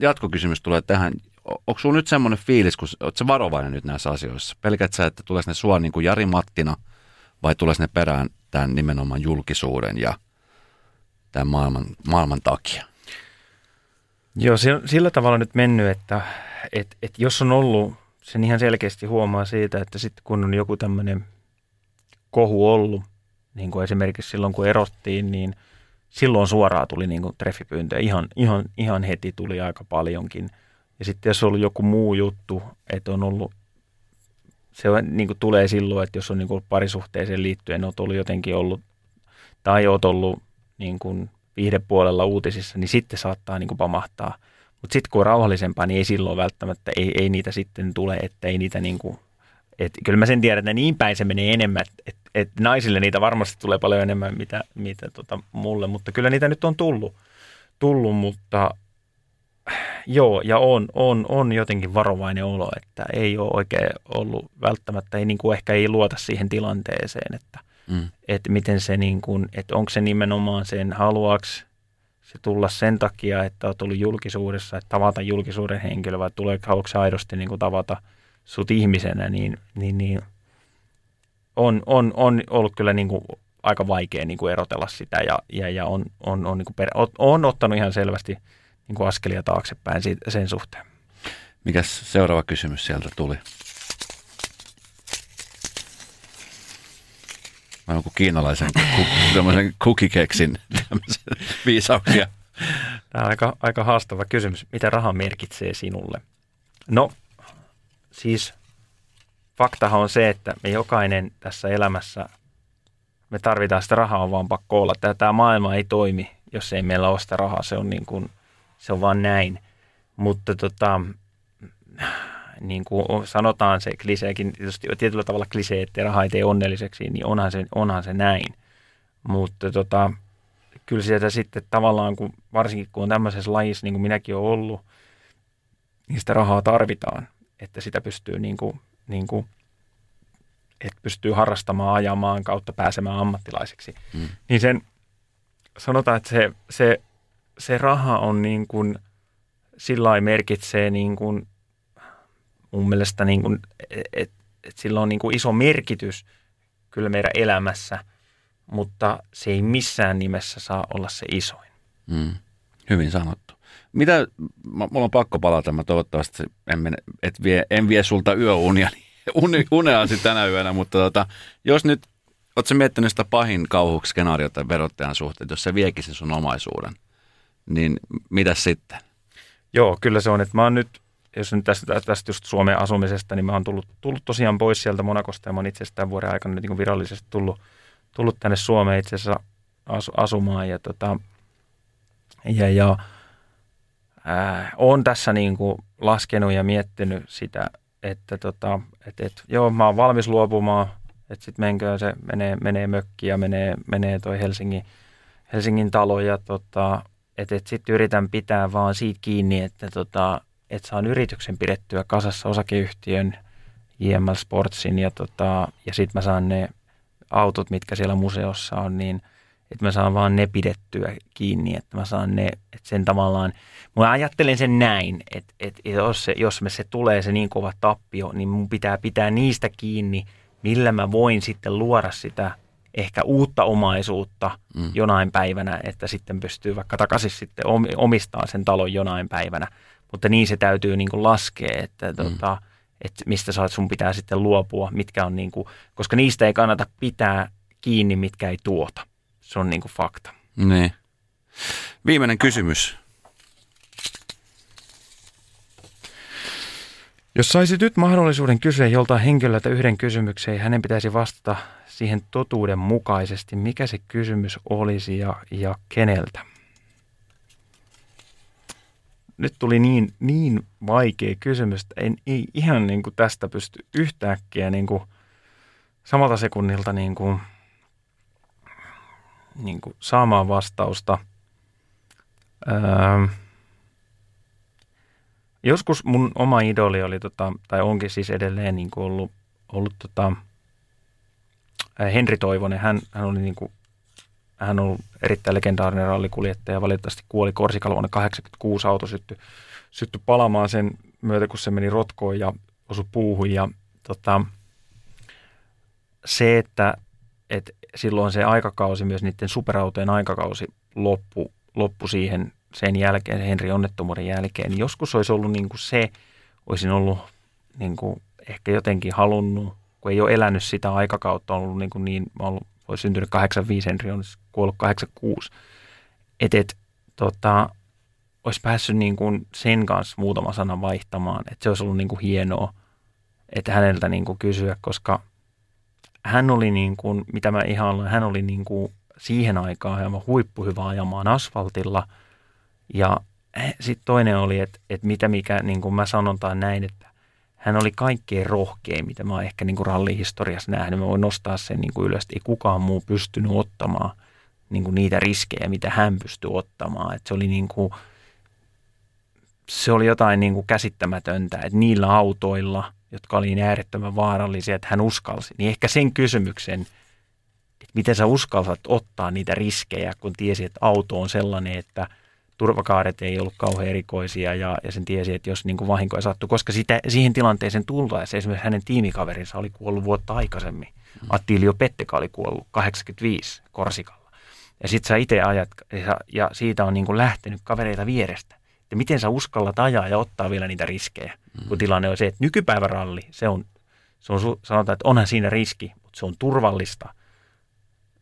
jatkokysymys tulee tähän. Onko sulla nyt semmoinen fiilis, kun oot sä varovainen nyt näissä asioissa? Pelkätkö sä, että tuleeko ne sua niin kuin Jari-Mattina vai tuleeko ne perään tämän nimenomaan julkisuuden ja tämän maailman takia? Joo, se on sillä tavalla nyt mennyt, että jos on ollut, sen ihan selkeästi huomaa siitä, että sitten kun on joku tämmöinen kohu ollut, niin kuin esimerkiksi silloin kun erottiin, niin silloin suoraan tuli niin kuin treffipyyntöjä, ihan heti tuli aika paljonkin. Ja sitten jos on ollut joku muu juttu, että on ollut, se on, niin kuin tulee silloin, että jos on niin kuin parisuhteeseen liittyen, olet ollut jotenkin ollut, tai olet ollut niin kuin viihdepuolella uutisissa, niin sitten saattaa niin kuin pamahtaa. Mutta sitten kun on rauhallisempaa, niin ei silloin välttämättä, ei niitä sitten tule, että ei niitä niin kuin, että kyllä mä sen tiedän, että niin päin se menee enemmän, että naisille niitä varmasti tulee paljon enemmän, mitä mulle, mutta kyllä niitä nyt on tullut, mutta joo, ja on jotenkin varovainen olo, että ei ole oikein ollut välttämättä, ei niin kuin ehkä ei luota siihen tilanteeseen, että mm. Että miten se niin kuin, että onko se nimenomaan sen, haluaako se tulla sen takia, että on tullut julkisuudessa, että tavata julkisuuden henkilö, vai haluatko se aidosti niin kuin tavata sut ihmisenä, niin on ollut kyllä niin kuin aika vaikea niin kuin erotella sitä ja on niin kuin on ottanut ihan selvästi niin kuin askelia taaksepäin sen suhteen. Mikäs seuraava kysymys sieltä tuli? Mä oon joku kiinalaisen kukikeksin viisauksia. Tämä on aika haastava kysymys. Mitä raha merkitsee sinulle? No, siis faktahan on se, että me jokainen tässä elämässä, me tarvitaan sitä rahaa, on vaan pakko olla. Tämä maailma ei toimi, jos ei meillä ole sitä rahaa. Se on, niin kuin, se on vaan näin. Mutta niin kuin sanotaan se kliseekin, tietysti tietyllä tavalla klisee, että raha ei tee onnelliseksi, niin onhan se näin. Mutta kyllä sieltä sitten tavallaan, kun, varsinkin kun on tämmöisessä lajissa, niin kuin minäkin olen ollut, niin sitä rahaa tarvitaan, että sitä pystyy, niin kuin, että pystyy harrastamaan, ajamaan kautta pääsemään ammattilaiseksi. Mm. Niin sen sanotaan, että se raha on niin kuin, sillä lailla merkitsee niin kuin, mun mielestä niin kuin, että sillä on niin kuin iso merkitys kyllä meidän elämässä, mutta se ei missään nimessä saa olla se isoin. Mm, hyvin sanottu. Mitä, mulla on pakko palata, mä toivottavasti en vie sulta yöunia, uneasi tänä yönä, mutta jos nyt, ootko sä miettinyt sitä pahin kauhuskenaariota verottajan suhteen, jos se viekin sen sun omaisuuden, niin mitä sitten? Joo, kyllä se on, että mä oon nyt, jos nyt tästä just Suomen asumisesta, niin mä oon tullut tosiaan pois sieltä Monakosta ja mä oon itse asiassa tämän vuoden aikana niin kuin virallisesti tullut tänne Suomeen itse asiassa asumaan ja oon tässä niin kuin laskenut ja miettinyt sitä, että joo, mä oon valmis luopumaan Että sitten menköön se, menee mökki ja menee toi Helsingin talo ja että sitten yritän pitää vaan siitä kiinni, että et saan yrityksen pidettyä kasassa, osakeyhtiön, JML Sportsin ja sitten mä saan ne autot, mitkä siellä museossa on, niin että mä saan vaan ne pidettyä kiinni, että mä saan ne, että sen tavallaan, mä ajattelen sen näin, että jos se tulee se niin kova tappio, niin mun pitää pitää niistä kiinni, millä mä voin sitten luoda sitä ehkä uutta omaisuutta jonain päivänä, että sitten pystyy vaikka takaisin sitten omistamaan sen talon jonain päivänä. Mutta niin se täytyy niin kuin laskea, että että mistä sun pitää sitten luopua, mitkä on niin kuin, koska niistä ei kannata pitää kiinni, mitkä ei tuota. Se on niin kuin fakta. Niin. Viimeinen kysymys. Jos saisit nyt mahdollisuuden kysyä joltain henkilöltä yhden kysymyksen, hänen pitäisi vastata siihen totuuden mukaisesti. Mikä se kysymys olisi ja keneltä? Nyt tuli niin vaikea kysymys, että ei ihan niin kuin tästä pysty yhtäkkiä niin kuin samalta sekunnilta niin kuin saamaan vastausta. Joskus mun oma idoli oli, tai onkin siis edelleen niin kuin ollut Henri Toivonen. Hän oli niin kuin, hän on ollut erittäin legendaarinen rallikuljettaja, valitettavasti kuoli Korsikalla vuonna 1986, auto syttyi palamaan sen myötä, kun se meni rotkoon ja osui puuhun. Ja se, että silloin se aikakausi, myös niiden superautojen aikakausi loppui siihen sen jälkeen, Henri onnettomuuden jälkeen, niin joskus olisi ollut niin kuin se, olisin ollut niin kuin ehkä jotenkin halunnut, kun ei ole elänyt sitä aikakautta, on ollut niin mä olisi syntynyt 85, Henri on kuollut 86. Että olisi päässyt niin kuin sen kanssa muutama sana vaihtamaan. Että se olisi ollut niin kuin hienoa, että häneltä niin kuin kysyä, koska hän oli, niin kuin, mitä mä ihaillaan, hän oli niin kuin siihen aikaan aivan huippuhyvä ajamaan asfaltilla. Ja sitten toinen oli, että mikä niin kuin mä sanontaan näin, että hän oli kaikkein rohkein, mitä mä oon ehkä niin kuin rallihistoriassa nähnyt. Mä voin nostaa sen niin kuin ylös, ei kukaan muu pystynyt ottamaan niin kuin niitä riskejä, mitä hän pystyi ottamaan. Et se oli jotain niin kuin käsittämätöntä, että niillä autoilla, jotka oli niin äärettömän vaarallisia, että hän uskalsi. Niin ehkä sen kysymyksen, että miten sä uskalsat ottaa niitä riskejä, kun tiesi, että auto on sellainen, että turvakaaret ei ollut kauhean erikoisia ja sen tiesi, että jos niin kuin vahinkoja sattui, koska siihen tilanteeseen tultaessa esimerkiksi hänen tiimikaverinsa oli kuollut vuotta aikaisemmin. Attilio Pettika oli kuollut 85 Korsikalla. Ja sitten sä itse ajat ja siitä on niin kuin lähtenyt kavereita vierestä. Että miten sä uskallat ajaa ja ottaa vielä niitä riskejä, kun tilanne on se, että nykypäivän ralli, se on sanotaan, että onhan siinä riski, mutta se on turvallista.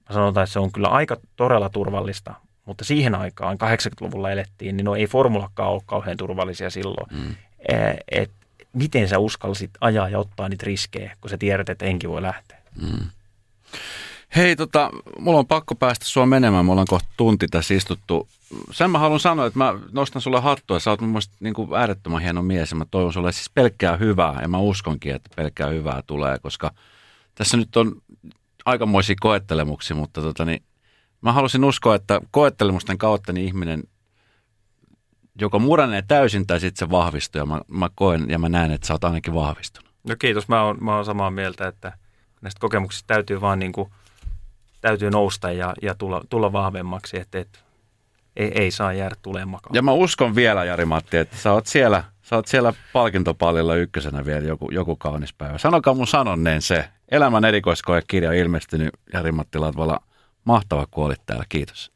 Mä sanotaan, että se on kyllä aika todella turvallista. Mutta siihen aikaan, 80-luvulla elettiin, niin ei formulakaan ole kauhean turvallisia silloin. Että miten sä uskalsit ajaa ja ottaa niitä riskejä, kun sä tiedät, että henki voi lähteä? Hei, mulla on pakko päästä sua menemään. Me ollaan kohta tunti tässä istuttu. Sen mä haluan sanoa, että mä nostan sulle hattua. Sä oot mun mielestä niin kuin äärettömän hieno mies ja mä toivon sulle siis pelkkää hyvää. Ja mä uskonkin, että pelkkää hyvää tulee, koska tässä nyt on aikamoisia koettelemuksia, mutta mä halusin uskoa, että koettelemusten kautta niin ihminen, joka muranee täysin tai sitten se vahvistuu. Ja mä koen ja mä näen, että sä oot ainakin vahvistunut. No kiitos. Mä oon samaa mieltä, että näistä kokemuksista täytyy vaan niin kuin, täytyy nousta ja tulla vahvemmaksi, että ei saa jäädä tuleen makaan. Ja mä uskon vielä, Jari-Matti, että sä oot siellä palkintopallilla ykkösenä vielä joku kaunis päivä. Sanokaa mun sanonneen se. Elämän erikoiskoekirja on ilmestynyt, Jari-Matti Latvala. Mahtavaa, kun olit täällä. Kiitos.